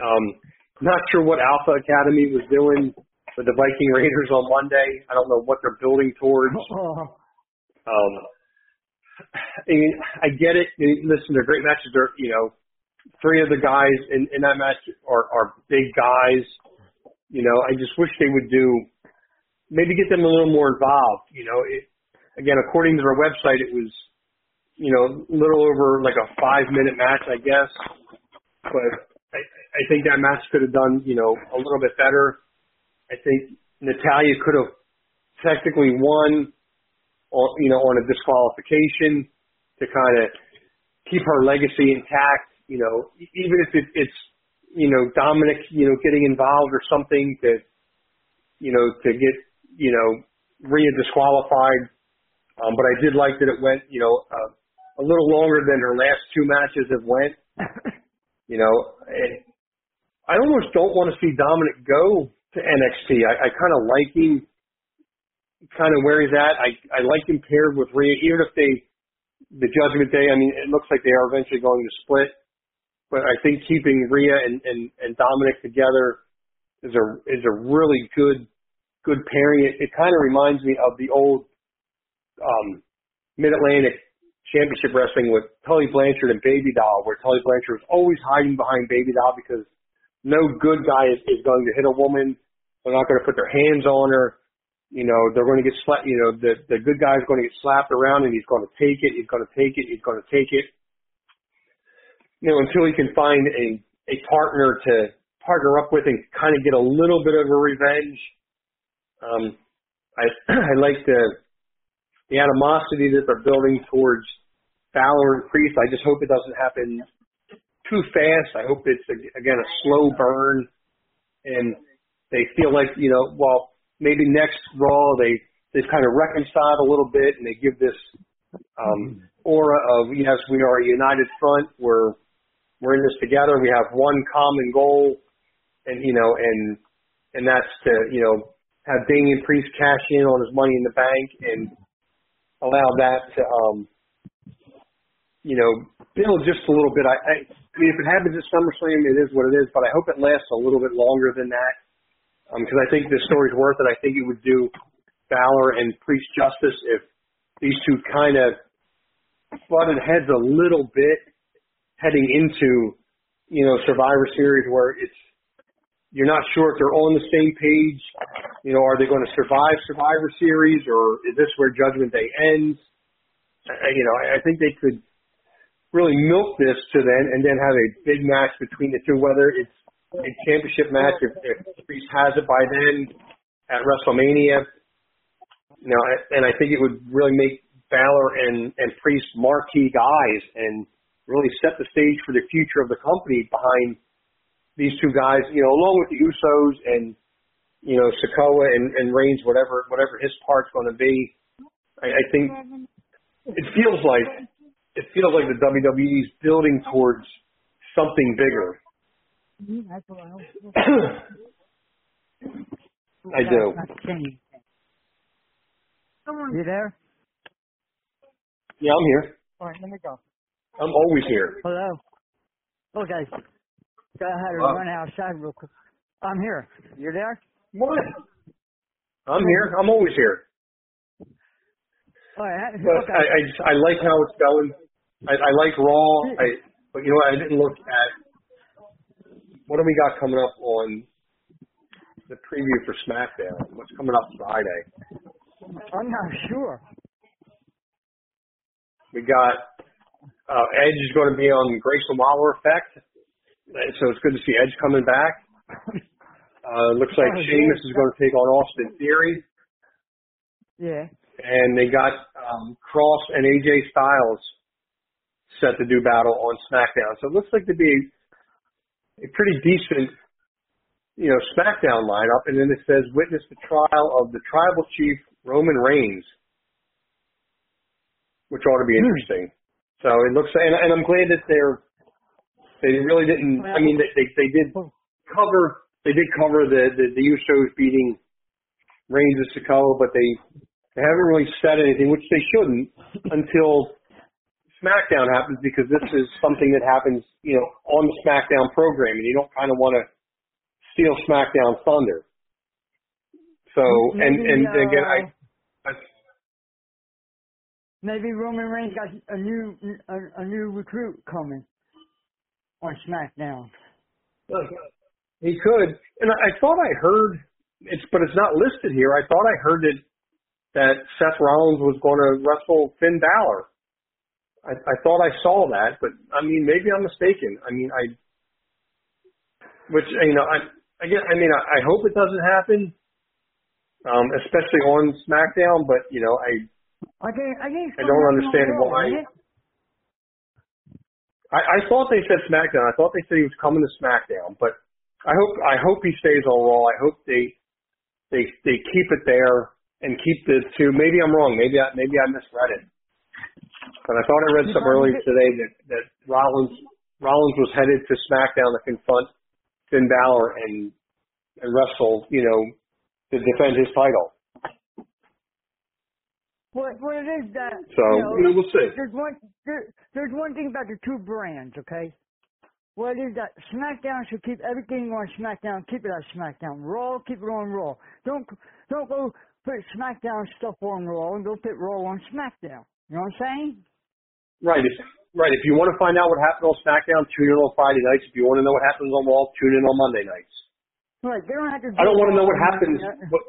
Um, Not sure what Alpha Academy was doing with the Viking Raiders on Monday. I don't know what they're building towards. Um, I mean, I get it. I mean, listen, they're great matches. They're, you know, three of the guys in, in that match are, are big guys. You know, I just wish they would do maybe get them a little more involved. You know, it, again, according to their website, it was, you know, a little over like a five-minute match, I guess. But I, I think that match could have done, you know, a little bit better. I think Natalya could have technically won, on, you know, on a disqualification to kind of keep her legacy intact. You know, even if it, it's, you know, Dominic, you know, getting involved or something to, you know, to get, you know, Rhea disqualified. Um, but I did like that it went, you know, uh, a little longer than her last two matches have went. You know, and I almost don't want to see Dominic go to N X T. I, I kind of like him, kind of where he's at. I, I like him paired with Rhea, even if they, the Judgment Day, I mean, it looks like they are eventually going to split. But I think keeping Rhea and, and, and Dominic together is a is a really good good pairing. It, it kind of reminds me of the old um, Mid-Atlantic Championship Wrestling with Tully Blanchard and Baby Doll, where Tully Blanchard was always hiding behind Baby Doll because no good guy is, is going to hit a woman. They're not going to put their hands on her. You know, they're going to get slapped. You know, the, the good guy is going to get slapped around and he's going to take it. He's going to take it. He's going to take it. You know, until he can find a, a partner to partner up with and kind of get a little bit of a revenge. Um, I, I like the, the animosity that they're building towards Balor and Priest. I just hope it doesn't happen too fast. I hope it's, again, a slow burn. And they feel like, you know, well, maybe next Raw they, they kind of reconcile a little bit and they give this um, aura of, yes, we are a united front. We're, we're in this together. We have one common goal. And, you know, and, and that's to, you know, have Damian Priest cash in on his Money in the Bank and allow that to, um, you know, build just a little bit. I, I, I mean, if it happens at SummerSlam, it is what it is, but I hope it lasts a little bit longer than that because um, I think this story's worth it. I think it would do Balor and Priest Justice, if these two kind of butted heads a little bit heading into, you know, Survivor Series, where it's, you're not sure if they're all on the same page. You know, are they going to survive Survivor Series, or is this where Judgment Day ends? You know, I think they could really milk this to then, and then have a big match between the two, whether it's a championship match, if, if Priest has it by then at WrestleMania. You know, and I think it would really make Balor and, and Priest marquee guys and really set the stage for the future of the company behind these two guys, you know, along with the Usos and, you know, Sikoa and, and Reigns, whatever whatever his part's going to be. I, I think it feels like it feels like the W W E is building towards something bigger. I do. You there? Yeah, I'm here. All right, let me go. I'm always here. Hello. Oh, guys. I had to uh, run outside real quick. I'm here. You're there? What? I'm here. I'm always here. All right. But okay. I, I, just, I like how it's going. I, I like Raw. I, but you know what? I didn't look at what do we got coming up on the preview for SmackDown? What's coming up Friday? I'm not sure. We got uh, Edge is going to be on Grayson Waller Effect. So it's good to see Edge coming back. Uh, looks like oh, Sheamus yeah. is going to take on Austin Theory. Yeah. And they got um, Cross and A J Styles set to do battle on SmackDown. So it looks like to be a, a pretty decent, you know, SmackDown lineup. And then it says, witness the trial of the tribal chief, Roman Reigns, which ought to be interesting. Hmm. So it looks, and, and I'm glad that they're, They really didn't. I mean, they, they they did cover. They did cover the the, the Usos beating Reigns and Sikoa, but they they haven't really said anything, which they shouldn't until SmackDown happens, because this is something that happens, you know, on the SmackDown program, and you don't kind of want to steal SmackDown thunder. So maybe, and and uh, again, I, I maybe Roman Reigns got a new a, a new recruit coming on SmackDown. He could. And I, I thought I heard, it's, but it's not listed here, I thought I heard that, that Seth Rollins was going to wrestle Finn Balor. I, I thought I saw that, but, I mean, maybe I'm mistaken. I mean, I, which, you know, I, I, guess, I mean, I, I hope it doesn't happen, um, especially on SmackDown, but, you know, I I, think, I, think I don't understand world, why. I, I thought they said SmackDown. I thought they said he was coming to SmackDown, but I hope I hope he stays on Raw. I hope they they they keep it there and keep the two. Maybe I'm wrong. Maybe I maybe I misread it. But I thought I read something earlier today that, that Rollins Rollins was headed to SmackDown to confront Finn Balor and and wrestle, you know, to defend his title. What what it is that so you know, we'll see. There's one there, there's one thing about the two brands, okay? What it is that SmackDown should keep everything on SmackDown, keep it on SmackDown. Raw, keep it on Raw. Don't don't go put SmackDown stuff on Raw, and don't put Raw on SmackDown. You know what I'm saying? Right. If, right. If you want to find out what happened on SmackDown, tune in on Friday nights. If you want to know what happens on Raw, tune in on Monday nights. Right. They don't have to. Do I don't want to know what happens. What,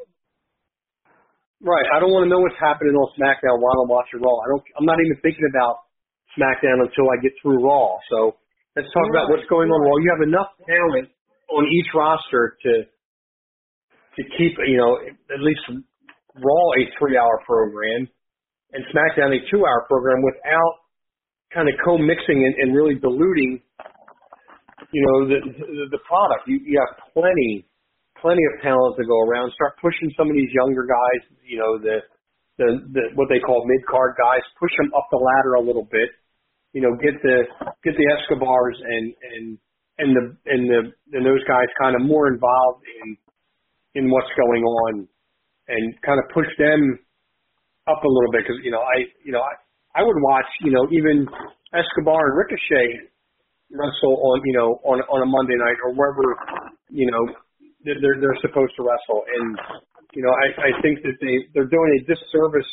Right, I don't want to know what's happening on SmackDown while I'm watching Raw. I don't. I'm not even thinking about SmackDown until I get through Raw. So let's talk about what's going on Raw. You have enough talent on each roster to to keep, you know, at least Raw a three-hour program and SmackDown a two-hour program without kind of co-mixing and, and really diluting, you know, the the, the product. You, you have plenty. Plenty of talent to go around. Start pushing some of these younger guys, you know, the, the, the what they call mid-card guys. Push them up the ladder a little bit. You know, get the get the Escobars and and and the and the and those guys kind of more involved in in what's going on, and kind of push them up a little bit, because you know I you know I, I would watch, you know, even Escobar and Ricochet wrestle on, you know, on on a Monday night or wherever, you know, They're, they're supposed to wrestle, and You know, I, I think that they, they're doing a disservice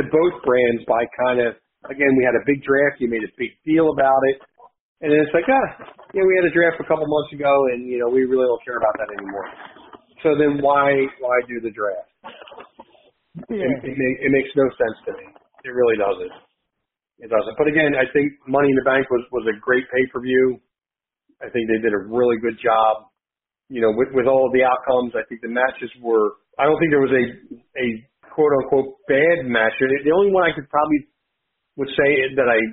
to both brands by kind of, again, we had a big draft. You made a big deal about it. And then it's like, ah, yeah, we had a draft a couple months ago, and, you know, we really don't care about that anymore. So then why why do the draft? Yeah. It, it, it makes no sense to me. It really doesn't. It doesn't. But, again, I think Money in the Bank was, was a great pay-per-view. I think they did a really good job, you know, with, with all of the outcomes. I think the matches were – I don't think there was a, a quote-unquote bad match. The only one I could probably would say that I –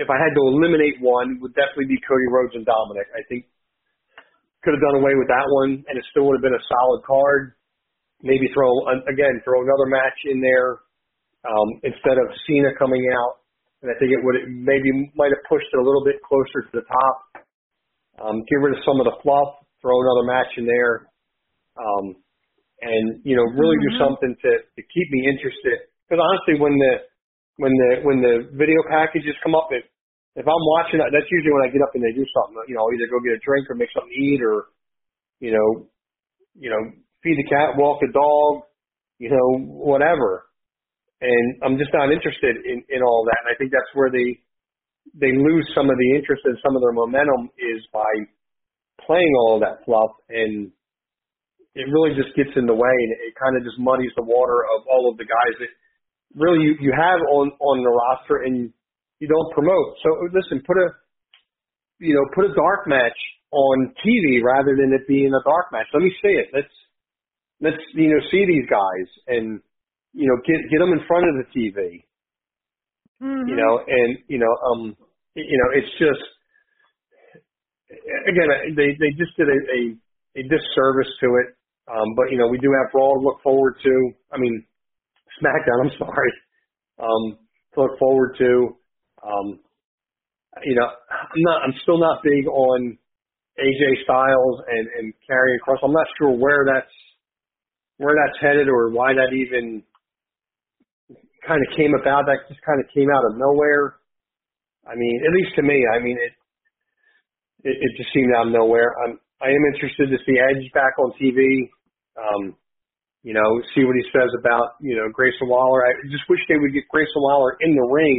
if I had to eliminate one, it would definitely be Cody Rhodes and Dominic. I think could have done away with that one, and it still would have been a solid card. Maybe throw, again, throw another match in there um, instead of Cena coming out, and I think it would maybe might have pushed it a little bit closer to the top. Um, get rid of some of the fluff, throw another match in there, um, and, you know, really mm-hmm. do something to, to keep me interested. Because honestly, when the When the when the video packages come up, if, if I'm watching, that's usually when I get up and they do something. You know, I'll either go get a drink or make something to eat, or you know, you know, feed the cat, walk the dog, you know, whatever. And I'm just not interested in, in all that. And I think that's where they they lose some of the interest and some of their momentum is by playing all that fluff, and it really just gets in the way, and it kind of just muddies the water of all of the guys that. Really, you, you have on, on the roster, and you don't promote. So listen, put a you know put a dark match on T V rather than it being a dark match. Let me see it. Let's let's you know see these guys and you know get get them in front of the T V. Mm-hmm. You know, and you know um you know it's just again they they just did a a, a disservice to it. Um, but you know we do have Raw to look forward to. I mean. SmackDown, I'm sorry, um, to look forward to. Um, you know, I'm not. I'm still not big on A J Styles and and Karrion Kross. I'm not sure where that's where that's headed or why that even kind of came about. That just kind of came out of nowhere. I mean, at least to me. I mean, it it, it just seemed out of nowhere. I'm I am interested to see Edge back on T V. Um, You know, see what he says about, you know, Grayson Waller. I just wish they would get Grayson Waller in the ring.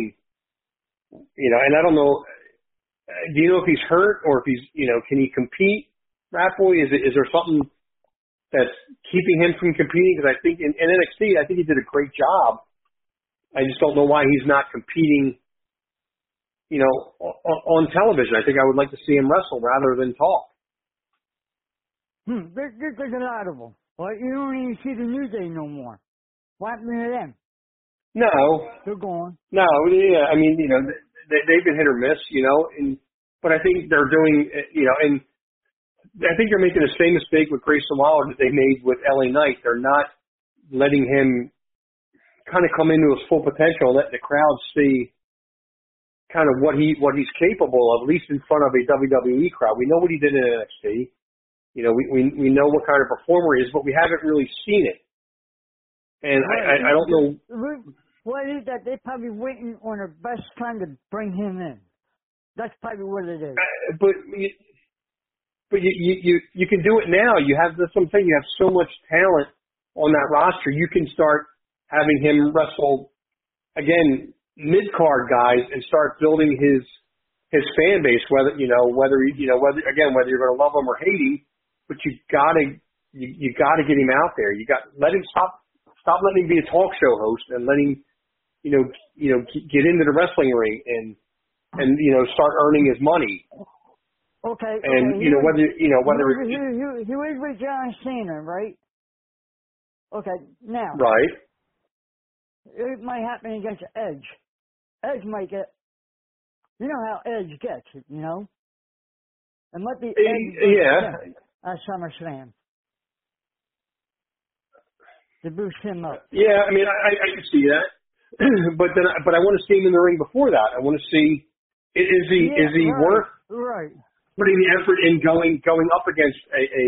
You know, and I don't know. Do you know if he's hurt or if he's, you know, can he compete? Ripley, is, is there something that's keeping him from competing? Because I think in, in N X T, I think he did a great job. I just don't know why he's not competing, you know, on, on television. I think I would like to see him wrestle rather than talk. Hmm, they're, they're, they're not audible. Well, you don't even see the New Day no more. What happened to them? No. They're gone. No, yeah, I mean, you know, they, they've been hit or miss, you know, and but I think they're doing, you know, and I think they're making the same mistake with Grayson Waller that they made with L A Knight. They're not letting him kind of come into his full potential, letting the crowd see kind of what he what he's capable of, at least in front of a W W E crowd. We know what he did in N X T. You know, we, we we know what kind of performer he is, but we haven't really seen it. And well, I, I, I don't know. What is that? They're probably waiting on their best time to bring him in. That's probably what it is. Uh, but you, but you, you, you, you can do it now. You have, that's what I'm saying, you have so much talent on that roster. You can start having him wrestle, again, mid-card guys and start building his his fan base, whether, you know, whether, you know, whether again, whether you're going to love him or hate him. But you gotta, you, you gotta get him out there. You got let him stop, stop letting him be a talk show host and let him, you know, you know, get into the wrestling ring and and you know start earning his money. Okay. And okay. you know whether you know whether he was with John Cena, right? Okay. Now. Right. It might happen against Edge. Edge might get. You know how Edge gets, you know. It might be. Edge yeah. Gets. Uh, SummerSlam to boost him up. Yeah, I mean, I, I can see that, but then, I, but I want to see him in the ring before that. I want to see is he yeah, is he right, worth right putting the effort in going going up against a, a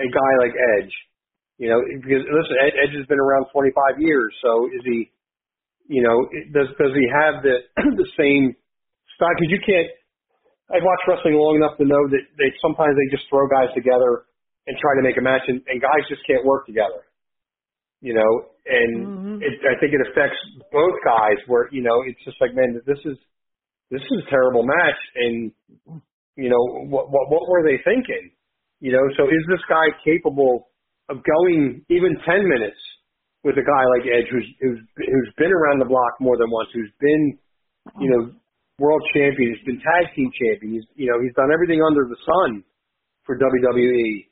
a guy like Edge, you know? Because listen, Edge has been around twenty-five years, so is he, you know, does does he have the the same style? Because you can't. I've watched wrestling long enough to know that they sometimes they just throw guys together and try to make a match, and, and guys just can't work together. you know, and mm-hmm. it, I think it affects both guys where, you know, it's just like, man, this is, this is a terrible match. And, you know, what, what, what were they thinking? You know, so is this guy capable of going even ten minutes with a guy like Edge who's, who's, who's been around the block more than once, who's been, you know, world champion, he's been tag team champion, he's, you know, he's done everything under the sun for W W E,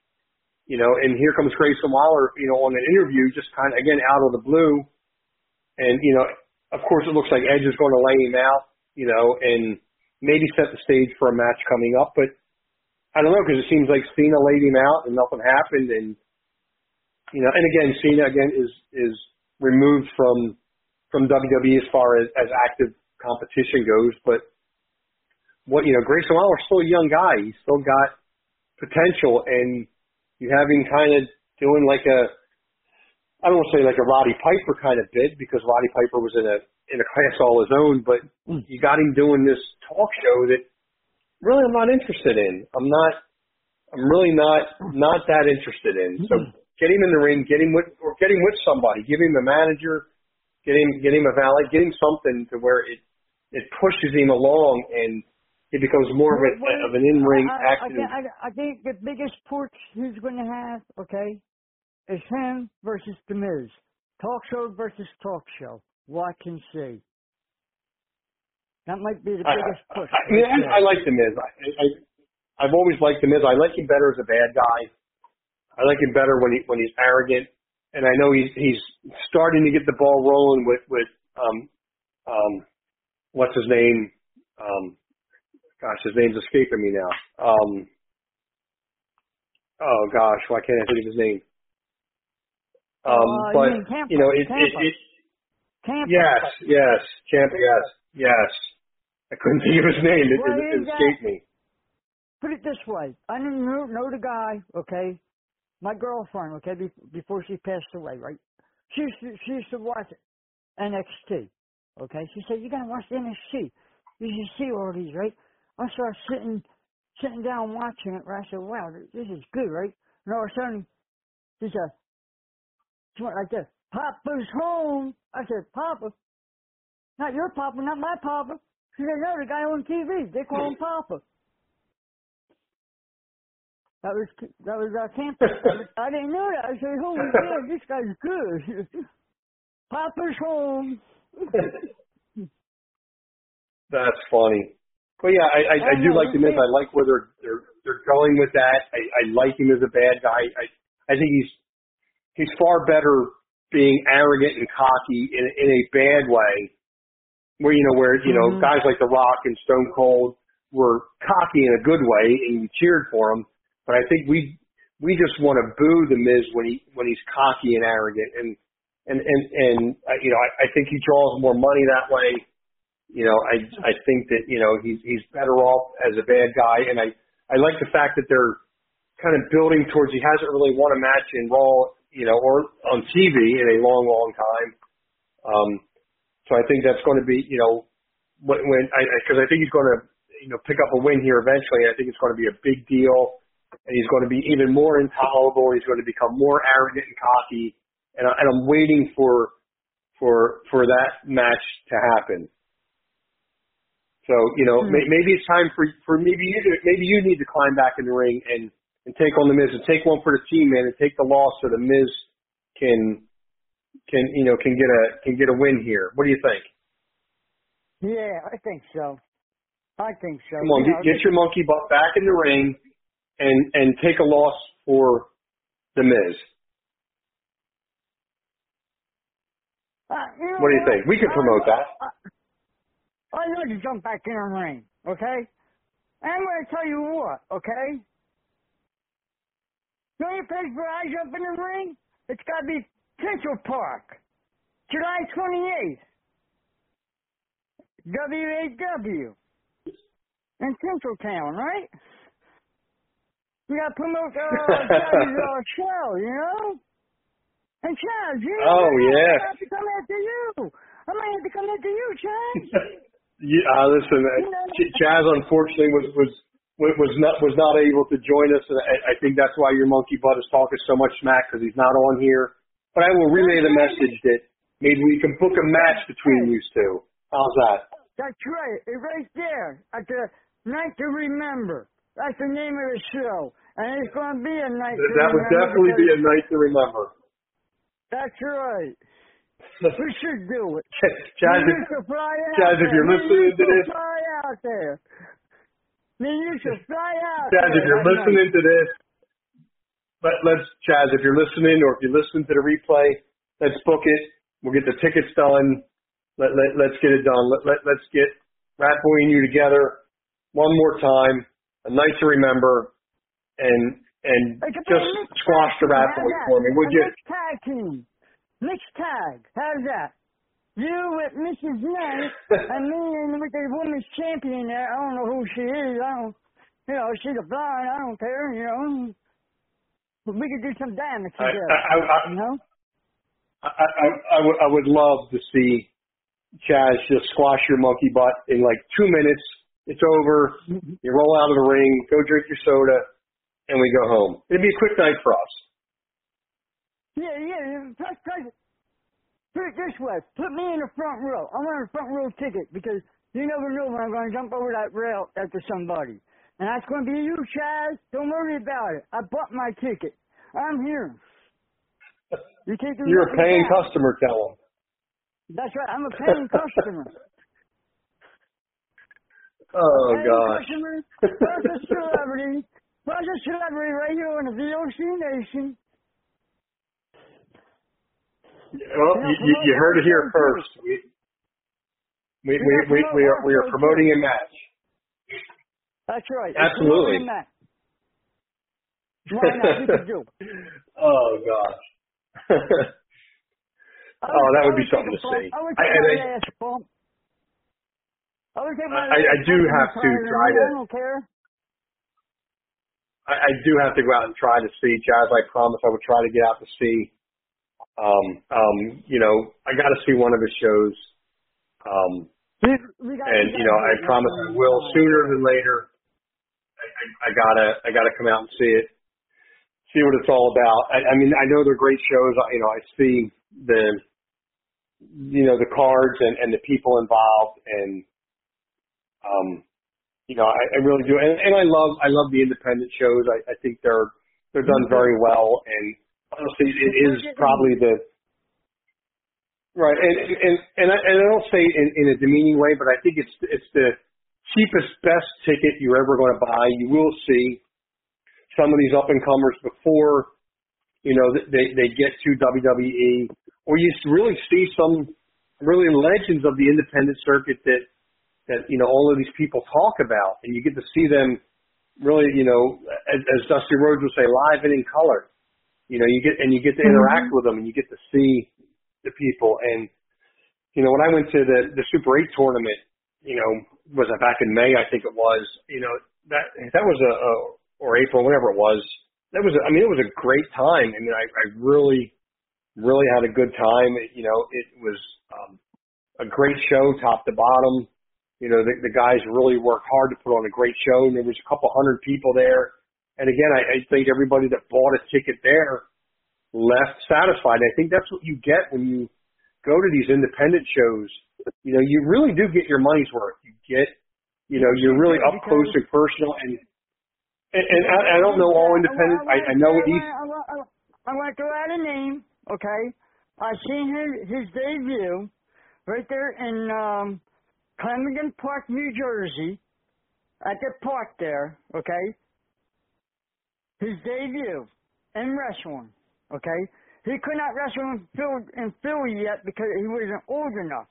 you know, and here comes Grayson Waller, you know, on an interview, just kind of, again, out of the blue. And, you know, of course it looks like Edge is going to lay him out, you know, and maybe set the stage for a match coming up, but I don't know, because it seems like Cena laid him out and nothing happened. And, you know, and again, Cena again is, is removed from, from W W E as far as, as active competition goes. But what, you know, Grayson Waller's still a young guy. He's still got potential, and you have him kind of doing like a, I don't want to say like a Roddy Piper kind of bit, because Roddy Piper was in a, in a class all his own, but mm. you got him doing this talk show that, really, I'm not interested in. I'm not. I'm really not not that interested in. So get him in the ring. Get him with, or get him with somebody. Give him a manager. Get him. Get him a valet. Get him something to where it it pushes him along, and it becomes more of, a, of an in ring active. I, I, I think the biggest push he's going to have, okay, is him versus The Miz. Talk show versus talk show. What can see. That might be the biggest I, push. I, I, mean, I, I like The Miz. I, I, I've always liked The Miz. I like him better as a bad guy. I like him better when he when he's arrogant. And I know he's he's starting to get the ball rolling with with um um what's his name um gosh his name's escaping me now um oh gosh why can't I think of his name um uh, but you, Tampa, you know it Tampa. it, it Tampa. yes yes Tampa yes yes. I couldn't think of his name. It, well, it, it escaped me. Put it this way. I didn't know, know the guy, okay? My girlfriend, okay, be, before she passed away, right? She used to, she used to watch N X T, okay? She said, you got to watch N X T. You should see all these, right? I started sitting sitting down watching it, right? I said, wow, this is good, right? And all of a sudden, she said, she went like this, Papa's home. I said, Papa? Not your papa, not my papa. She said, no, the guy on T V. They call him Papa. That was that was our campus. I didn't know that. I said, holy God, this guy's good. Papa's home. That's funny. But yeah, I I, I do know, like the myth. I like where they're they're they're going with that. I, I like him as a bad guy. I I think he's he's far better being arrogant and cocky in in a bad way. Where, you know, where, you know, mm-hmm. guys like The Rock and Stone Cold were cocky in a good way and you cheered for them. But I think we we just want to boo The Miz when he when he's cocky and arrogant. And, and, and, and uh, you know, I, I think he draws more money that way. You know, I I think that, you know, he's, he's better off as a bad guy. And I, I like the fact that they're kind of building towards he hasn't really won a match in Raw, you know, or on T V in a long, long time. Um So I think that's going to be, you know, when, when I, because I think he's going to, you know, pick up a win here eventually. I think it's going to be a big deal, and he's going to be even more intolerable. He's going to become more arrogant and cocky, and, I, and I'm waiting for, for for that match to happen. So, you know, mm-hmm. may, maybe it's time for for maybe you maybe you need to climb back in the ring and and take on The Miz and take one for the team, man, and take the loss so The Miz can. Can you know can get a can get a win here? What do you think? Yeah, I think so. I think so. Come on, you know, get, get your monkey butt back in the ring, and and take a loss for The Miz. Uh, you know, what do you think? We could promote I, that. I, I know to jump back in the ring, okay? And I'm going to tell you what, okay? The only place where I jump in the ring, it's got to be Central Park, July twenty-eighth, W A W, in Central Town, right? You got to promote uh, our show, you know? And Chad, you oh, yeah. I have to come after you. I might have to come after you, Chad. yeah, uh, listen, you know, Chaz, unfortunately, was, was was not was not able to join us. And I, I think that's why your monkey butt is talking so much smack, because he's not on here. but I will relay the message that maybe we can book a match between these two. How's that? That's right. It's right there at the Night to Remember. That's the name of the show. And it's going to be a night that to that remember. That would definitely be a night to remember. That's right. We should do it. Chaz, if, Chaz if you're listening to this. Fly out there. You should fly out Chaz, there. If you're listening to this. Let, let's, Chaz, if you're listening or if you're listening to the replay, let's book it. We'll get the tickets done. Let, let, let's get it done. Let, let, let's get Ratboy and you together one more time, a night to remember, and and just squash the Ratboy for me, would you? Mixed tag team. Mixed tag. How's that? You with Missus May and me with the women's champion there. I don't know who she is. I don't, you know, she's a blind. I don't care, you know. But we could do some damage together, I, I, I, you know? I, I, I, w- I would love to see Chaz just squash your monkey butt in like two minutes. It's over. You roll out of the ring, go drink your soda, and we go home. It'd be a quick night for us. Yeah, yeah. Plus, plus, put it this way. Put me in the front row. I want a front row ticket because you never know when I'm going to jump over that rail after somebody. And that's going to be you, Chaz. Don't worry about it. I bought my ticket. I'm here. You take the You're a paying back. customer, tell him. That's right. I'm a paying customer. Oh, paying gosh. Customer, plus a celebrity. Plus a celebrity right here in the V O C Nation. Well, you, you, you heard it here first. We we, we, we, we, are, we are promoting a match. That's right. Absolutely. Match. Why not? You can do it. Oh, gosh. Oh, that would be something to see. I, I, I, I, I do have to try to. I, I do have to go out and try to see Chaz. I promise I would try to get out to see. Um, um, you know, I got to see one of his shows. Um, and you know, I promise I will sooner than later. I, I, I gotta, I gotta come out and see it. See what it's all about. I, I mean, I know they're great shows. You know, I see the, you know, the cards and, and the people involved, and um, you know, I, I really do. And, and I love, I love the independent shows. I, I think they're they're done very well. And honestly, it is probably the right. And and and I, and I don't say in, in a demeaning way, but I think it's it's the cheapest, best ticket you're ever going to buy. You will see some of these up-and-comers before, you know, they, they get to W W E, or you really see some really legends of the independent circuit that, that you know, all of these people talk about, and you get to see them really, you know, as, as Dusty Rhodes would say, live and in color. You know, you get and you get to interact mm-hmm. with them, and you get to see the people. And, you know, when I went to the, the Super eight tournament, you know, was that back in May, I think it was, you know, that that was a, a or April, whatever it was, that was, I mean, it was a great time. I mean, I, I really, really had a good time. It, you know, it was um, a great show, top to bottom. You know, the, the guys really worked hard to put on a great show, and there was a couple hundred people there. And again, I, I think everybody that bought a ticket there left satisfied. I think that's what you get when you go to these independent shows. You know, you really do get your money's worth. You get, you know, you're really up close and personal, and And, and I, I don't know all independent. I, I, I know what he's. I want to add a name, okay? I seen his his debut right there in um, Clementon Park, New Jersey, at the park there, okay? His debut in wrestling, okay? He could not wrestle in Philly, in Philly yet because he wasn't old enough.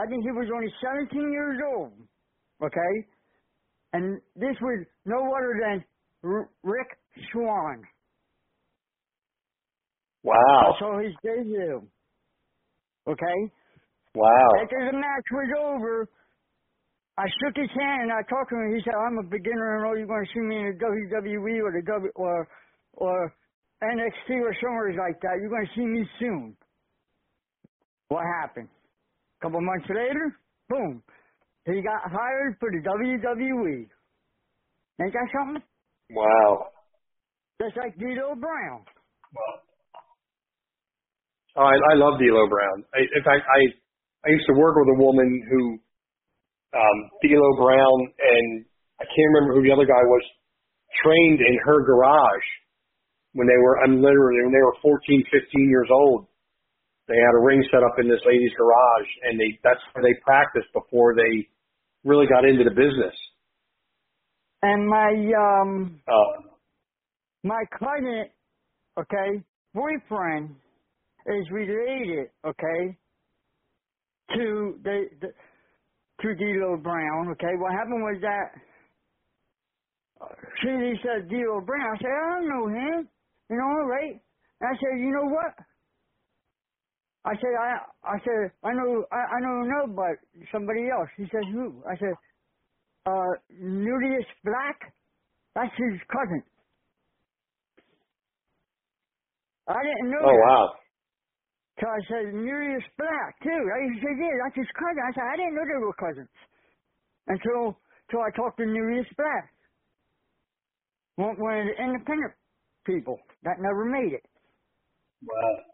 I think he was only seventeen years old, okay? And this was no other than R- Rick Swan. Wow. So his debut. Okay? Wow. After the match was over, I shook his hand and I talked to him. He said, I'm a beginner and all you're going to see me in the W W E or the W or, or N X T or somewhere like that. You're going to see me soon. What happened? A couple months later, boom. He got hired for the W W E. Ain't that something? Wow. Just like D-Lo Brown. Wow. Oh, I, I love D-Lo Brown. I, in fact, I I used to work with a woman who um, D-Lo Brown and I can't remember who the other guy was, trained in her garage when they were, I'm literally, when they were fourteen, fifteen years old. They had a ring set up in this lady's garage, and they that's where they practiced before they really got into the business. And my um, uh, my client, okay, boyfriend is related, okay, to the, the to D-Lo Brown, okay. What happened was that she said D-Lo Brown. I said, I don't know him, you know, right? And I said, you know what? I said, I, I said, I know, I, I don't know, but somebody else. He says, who? I said, uh, Nudius Black? That's his cousin. I didn't know. Oh, that. Wow. So I said, Nudius Black, too. He said, yeah, that's his cousin. I said, I didn't know they were cousins. Until, until I talked to Nudius Black. One of the independent people that never made it. Wow.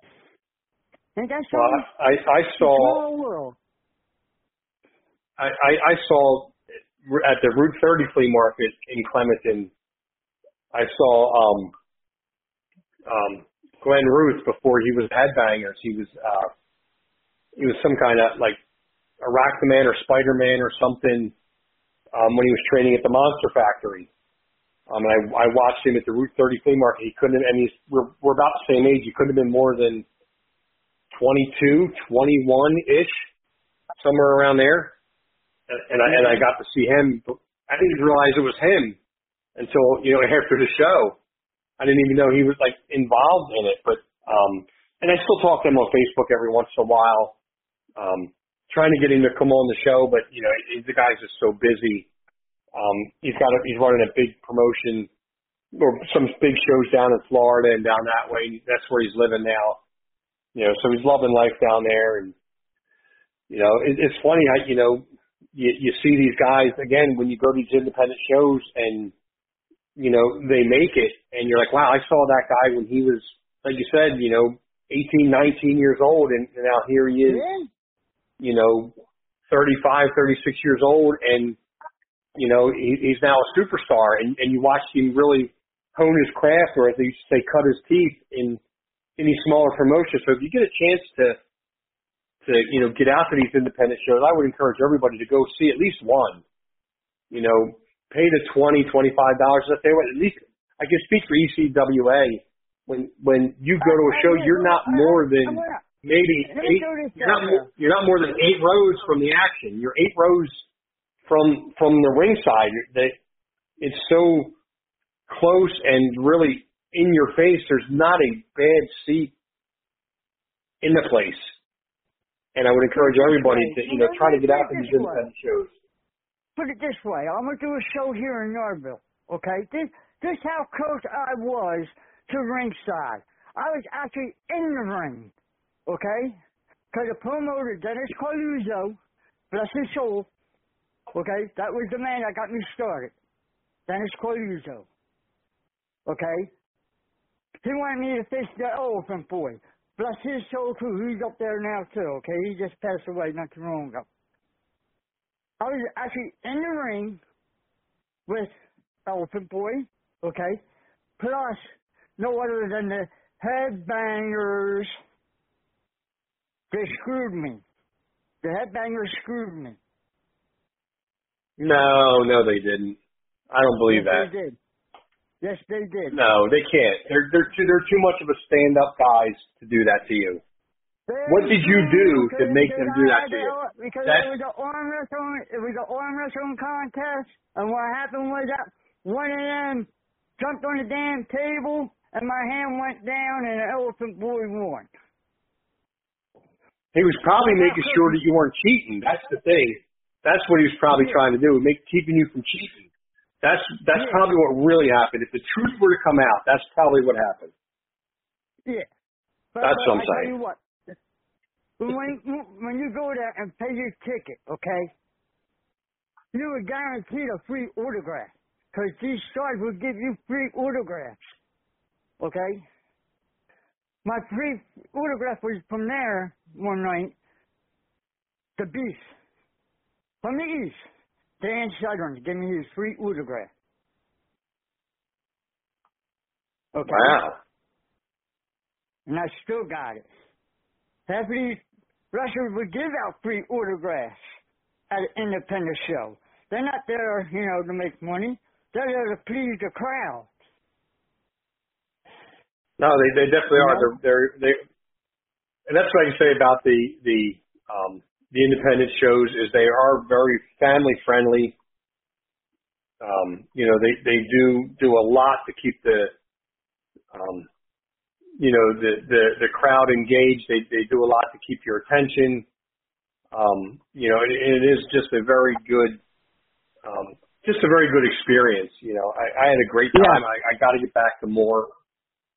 And that's well, I, I, I saw. World. I, I I saw at the Route thirty flea market in Clementon. I saw um, um, Glenn Ruth before he was Headbangers. He was uh, he was some kind of like Arachnaman or Spider Man or something um, when he was training at the Monster Factory. Um, and I I watched him at the Route thirty flea market. He couldn't have, and he's we're, we're about the same age. He couldn't have been more than twenty-two, twenty-one-ish, somewhere around there. And, and, I, and I got to see him. I didn't realize it was him until, you know, after the show. I didn't even know he was, like, involved in it. But um, and I still talk to him on Facebook every once in a while, um, trying to get him to come on the show. But, you know, he, the guy's just so busy. Um, he's got a, he's running a big promotion or some big shows down in Florida and down that way. That's where he's living now. You know, so he's loving life down there, and you know, it, it's funny how you know you, you see these guys again when you go to these independent shows, and you know they make it, and you're like, wow, I saw that guy when he was, like you said, you know, eighteen, nineteen years old, and, and now here he is, yeah. you know, thirty-five, thirty-six years old, and you know he, he's now a superstar, and, and you watch him really hone his craft, or as they used to say, cut his teeth in. Any smaller promotion. So if you get a chance to, to you know, get out to these independent shows, I would encourage everybody to go see at least one. You know, pay the twenty, twenty-five dollars that they want. At least I can speak for E C W A. When when you go to a show, you're not more than maybe eight. You're not more, you're not more than eight rows from the action. You're eight rows from from the ringside. That it's so close and really. In your face, there's not a bad seat in the place. And I would encourage everybody to, you know, try to get out to these independent shows. Put it this way. I'm going to do a show here in Norville, okay? This this is how close I was to ringside. I was actually in the ring, okay? Because the promoter, Dennis Carluzzo, bless his soul, okay? That was the man that got me started, Dennis Carluzzo, okay? He wanted me to fix the elephant boy. Bless his soul, too. He's up there now, too, okay? He just passed away not too long ago. I was actually in the ring with Elephant Boy, okay? Plus, no other than the Headbangers. They screwed me. The Headbangers screwed me. No, no, they didn't. I don't believe yes, that. They did. Yes, they did. No, they can't. They're they're too, they're too much of a stand-up guys to do that to you. They're what did you do to make them do that to you? Because That's... it was an arm wrestling, it was an arm wrestling contest, and what happened was that one of them jumped on the damn table, and my hand went down, and the elephant boy won. He was probably making sure that you weren't cheating. That's the thing. That's what he was probably trying to do, make keeping you from cheating. That's that's yeah. probably what really happened. If the truth were to come out, that's probably what happened. Yeah. But, that's but what I'm I saying. Tell you what, when, when you go there and pay your ticket, okay, you were guaranteed a free autograph because these stars will give you free autographs, okay? My brief autograph was from there one night. The Beast. From the East. Dan Sutherland gave me his free autograph. Okay. Wow. And I still got it. Half of these wrestlers would give out free autographs at an independent show. They're not there, you know, to make money. They're there to please the crowd. No, they, they definitely you are. Know? They're, they're, they, and that's what I can say about the the um, the independent shows is they are very family friendly. Um, you know, they, they do do a lot to keep the um, you know the, the, the crowd engaged. They they do a lot to keep your attention. Um, you know, it, it is just a very good um, just a very good experience. You know, I, I had a great time. Yeah. I, I got to get back to more.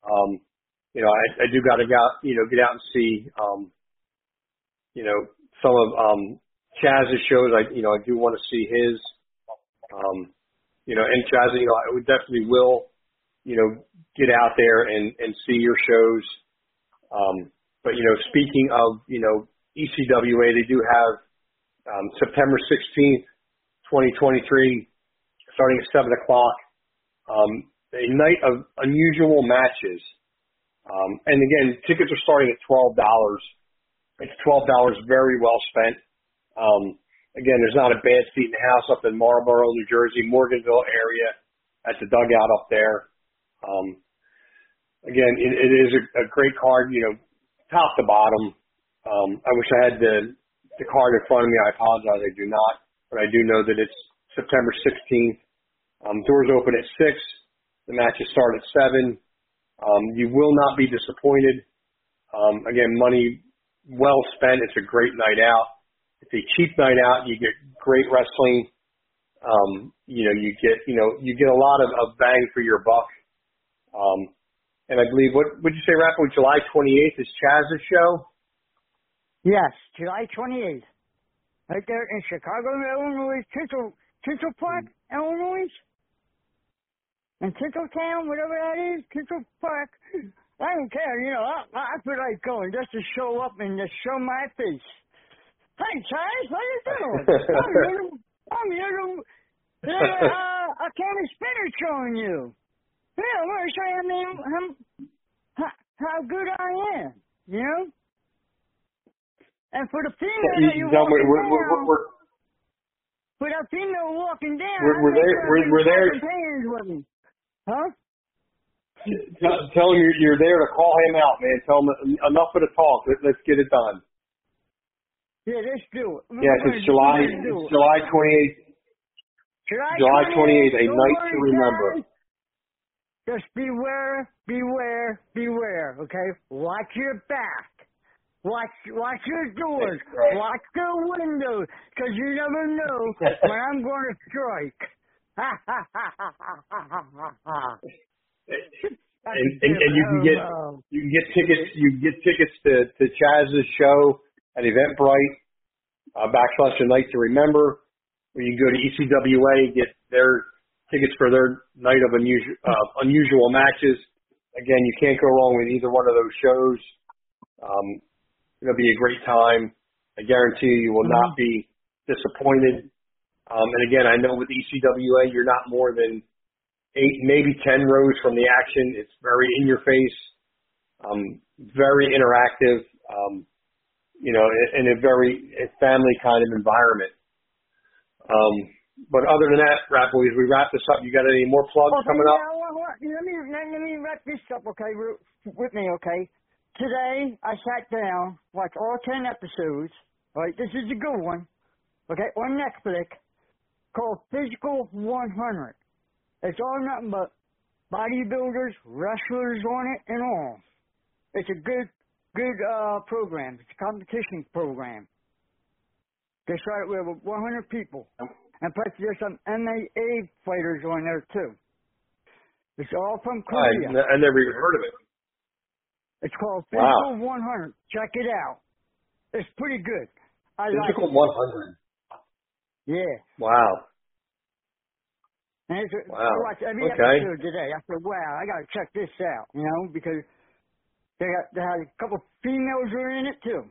Um, you know, I, I do got to go, you know, get out and see, um, you know, some of um, Chaz's shows. I, you know, I do want to see his, um, you know, and Chaz, you know, I would definitely will, you know, get out there and, and see your shows. Um, but, you know, speaking of, you know, E C W A, they do have um, September sixteenth, twenty twenty-three, starting at seven o'clock. Um, a night of unusual matches. Um, and again, tickets are starting at twelve dollars. It's twelve dollars, very well spent. Um, again, there's not a bad seat in the house up in Marlboro, New Jersey, Morganville area at the dugout up there. Um, again, it, it is a, a great card, you know, top to bottom. Um, I wish I had the, the card in front of me. I apologize. I do not. But I do know that it's September sixteenth. Um, doors open at six. The matches start at seven. Um, you will not be disappointed. Um, again, money well spent. It's a great night out. It's a cheap night out. You get great wrestling. Um, you know, you get you know you get a lot of, of bang for your buck. Um, and I believe what would you say, Raffa? July twenty-eighth is Chaz's show. Yes, July twenty-eighth, right there in Chicago, Illinois, Central Central Park, Illinois. In Tinseltown, whatever that is, Tinsel Park, I don't care, you know, I, I feel like going just to show up and just show my face. Hey, Charles, how you doing? I'm here to, I'm here to, uh, uh, I can't expect it showing you. Yeah, I want to show you I mean, how, how good I am, you know? And for the female yeah, that you want to for that female walking down, we're, we're there, we're, we're there. Hands with me. Huh? Tell, tell him you're, you're there to call him out, man. Tell him enough of the talk. Let, let's get it done. Yeah, let's do it. Yeah, it's July, it's July twenty-eighth. July twenty-eighth, a night to remember. Just beware, beware, beware. Okay, watch your back. Watch, watch your doors. Watch the windows, because you never know when I'm going to strike. Ha ha ha ha ha ha. And, and, and you can get you can get tickets you can get tickets to, to Chaz's show at Eventbrite uh, backslash a night to remember, or you can go to E C W A get their tickets for their night of unusual uh, unusual matches. Again, you can't go wrong with either one of those shows. Um, it'll be a great time. I guarantee you, you will mm-hmm. not be disappointed. Um, and again, I know with E C W A, you're not more than eight, maybe ten rows from the action. It's very in your face, um, very interactive, um, you know, in a very family kind of environment. Um, but other than that, Raffa, as we wrap this up, you got any more plugs okay, coming up? Now, let me let me wrap this up, okay, with me, okay? Today, I sat down, watched all ten episodes, right? This is a good one, okay, on Netflix, called Physical one hundred. It's all nothing but bodybuilders, wrestlers on it, and all. It's a good, good uh, program. It's a competition program. They started with one hundred people, and plus there's some M M A fighters on there, too. It's all from Korea. I, I never even heard of it. It's called Physical wow. one hundred. Check it out. It's pretty good. I Physical like one hundred. Yeah. Wow. And it's, wow. I watched every okay. episode today. I said, wow, I got to check this out, you know, because They got they had a couple females who were in it too.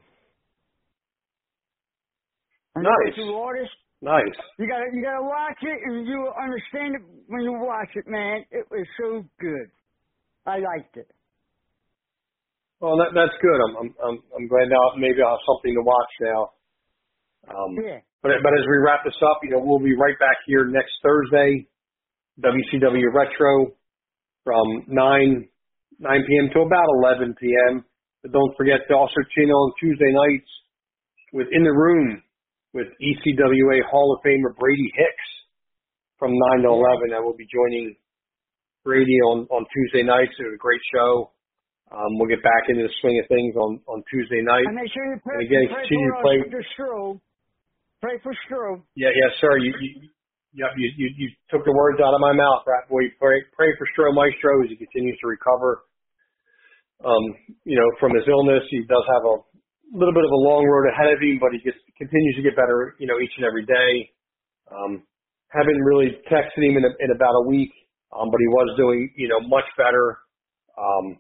And nice. Artists, nice. You gotta you gotta watch it and you will understand it when you watch it, man. It was so good. I liked it. Well, that that's good. I'm I'm I'm, I'm glad now. Maybe I'll have something to watch now. Um, yeah. But but as we wrap this up, you know, we'll be right back here next Thursday, W C W Retro, from nine. nine p.m. to about eleven p.m. But don't forget to also tune in on Tuesday nights with In the Room with E C W A Hall of Famer Brady Hicks from nine to eleven. I will be joining Brady on, on Tuesday nights. It was a great show. Um, we'll get back into the swing of things on, on Tuesday night. And make sure you pray, and again, pray continue for, to play. For Stro. Pray for Stro. Yeah, yeah, sir. You you, you, you you took the words out of my mouth, right? Boy, pray, pray for Stro Maestro as he continues to recover. Um, you know, from his illness, he does have a little bit of a long road ahead of him, but he just continues to get better, you know, each and every day. Um, haven't really texted him in, a, in about a week, um, but he was doing, you know, much better. Um,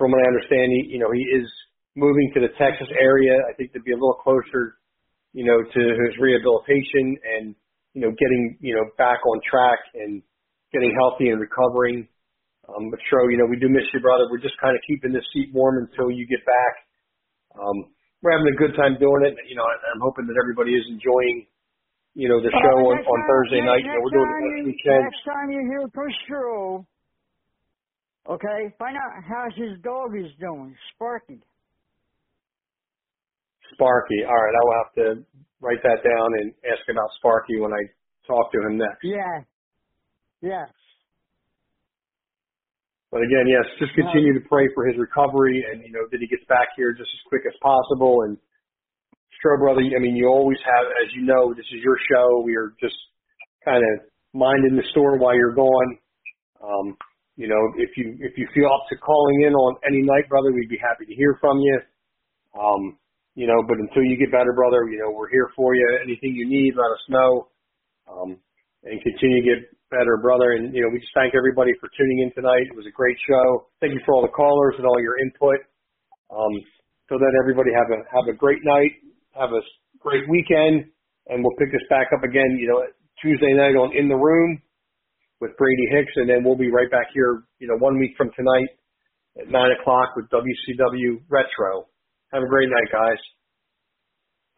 from what I understand, he, you know, he is moving to the Texas area, I think, to be a little closer, you know, to his rehabilitation and, you know, getting, you know, back on track and getting healthy and recovering. Um, but Stro, you know, we do miss you, brother. We're just kind of keeping this seat warm until you get back. Um, we're having a good time doing it. You know, I, I'm hoping that everybody is enjoying, you know, the show uh, on, on time, Thursday next, night. Next you know, we're doing it next weekend. Next time you hear from Stro, okay, find out how his dog is doing, Sparky. Sparky. All right, I will have to write that down and ask about Sparky when I talk to him next. Yeah. Yes. Yeah. But again, yes, just continue to pray for his recovery and, you know, that he gets back here just as quick as possible. And Stro, brother, I mean, you always have, as you know, this is your show. We are just kind of minding the store while you're gone. Um, you know, if you if you feel up to calling in on any night, brother, we'd be happy to hear from you. Um, you know, but until you get better, brother, you know, we're here for you. Anything you need, let us know. Um, and continue to get better, brother. And, you know, we just thank everybody for tuning in tonight. It was a great show. Thank you for all the callers and all your input. Um, so that everybody have a have a great night, have a great weekend, and we'll pick this back up again, you know, Tuesday night on In the Room with Brady Hicks, and then we'll be right back here, you know, one week from tonight at nine o'clock with W C W Retro. Have a great night, guys.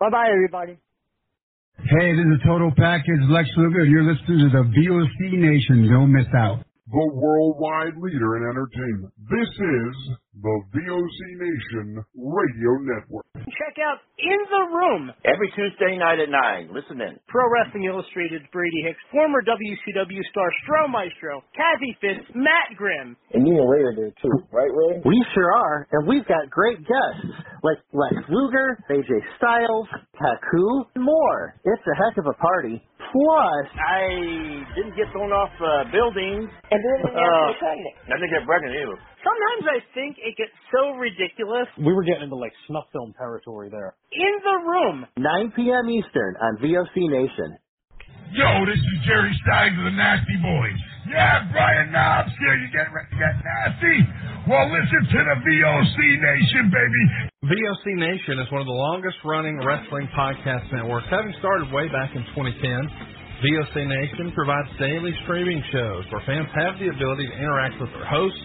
Bye-bye, everybody. Hey, this is Total Package Lex Luger, and you're listening to the V O C Nation. Don't miss out. The worldwide leader in entertainment. This is the V O C Nation Radio Network. Check out In the Room every Tuesday night at nine. Listen in. Pro Wrestling Illustrated, Brady Hicks, former W C W star Stro Maestro, Kazzy Fitz, Matt Grimm. And you and Ray are there too, right, Ray? We sure are, and we've got great guests like Lex Luger, A J Styles, Taku, and more. It's a heck of a party. Plus, I didn't get thrown off uh, buildings. And then uh, I didn't get pregnant either. Sometimes I think it gets so ridiculous. We were getting into, like, snuff film territory there. In the Room. nine p.m. Eastern on V O C Nation. Yo, this is Jerry Stein of the Nasty Boys. Yeah, Brian Knobs here. You get ready to get nasty? Well, listen to the V O C Nation, baby. V O C Nation is one of the longest-running wrestling podcast networks, having started way back in twenty ten. V O C Nation provides daily streaming shows where fans have the ability to interact with their hosts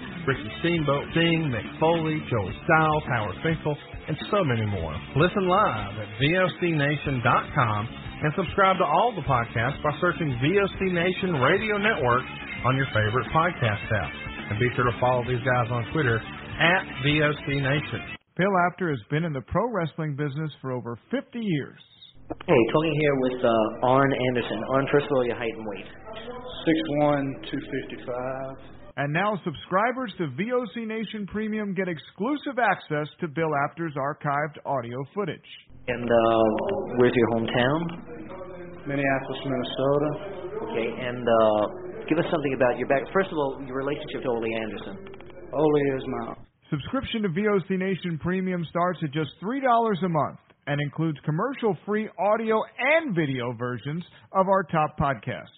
Ricky Steamboat, Sting, Mick Foley, Joey Styles, Howard Finkel, and so many more. Listen live at V O C Nation dot com and subscribe to all the podcasts by searching V O C Nation Radio Network on your favorite podcast app. And be sure to follow these guys on Twitter at V O C Nation. Bill Apter has been in the pro wrestling business for over fifty years. Hey, talking here with uh, Arn Anderson. Arn, first of all, your height and weight. six one, two fifty-five. And now subscribers to V O C Nation Premium get exclusive access to Bill Apter's archived audio footage. And uh, where's your hometown? Minneapolis, Minnesota. Okay, and uh, give us something about your back. First of all, your relationship to Ole Anderson. Ole is my... Subscription to V O C Nation Premium starts at just three dollars a month and includes commercial-free audio and video versions of our top podcasts.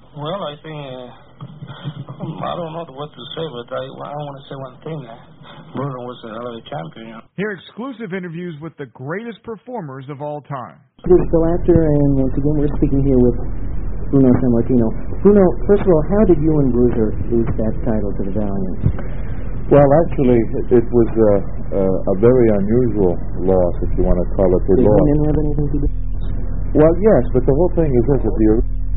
Well, I think... Uh, I don't know what to say, but I, I want to say one thing. Bruno was an L A champion. Hear exclusive interviews with the greatest performers of all time. Please go after, and once again, we're speaking here with Bruno Sammartino. Bruno, first of all, how did you and Bruiser lose that title to the Valiants? Well, actually, it was a, a, a very unusual loss, if you want to call it a loss. Did women have anything to do? Well, yes, but the whole thing is this. If the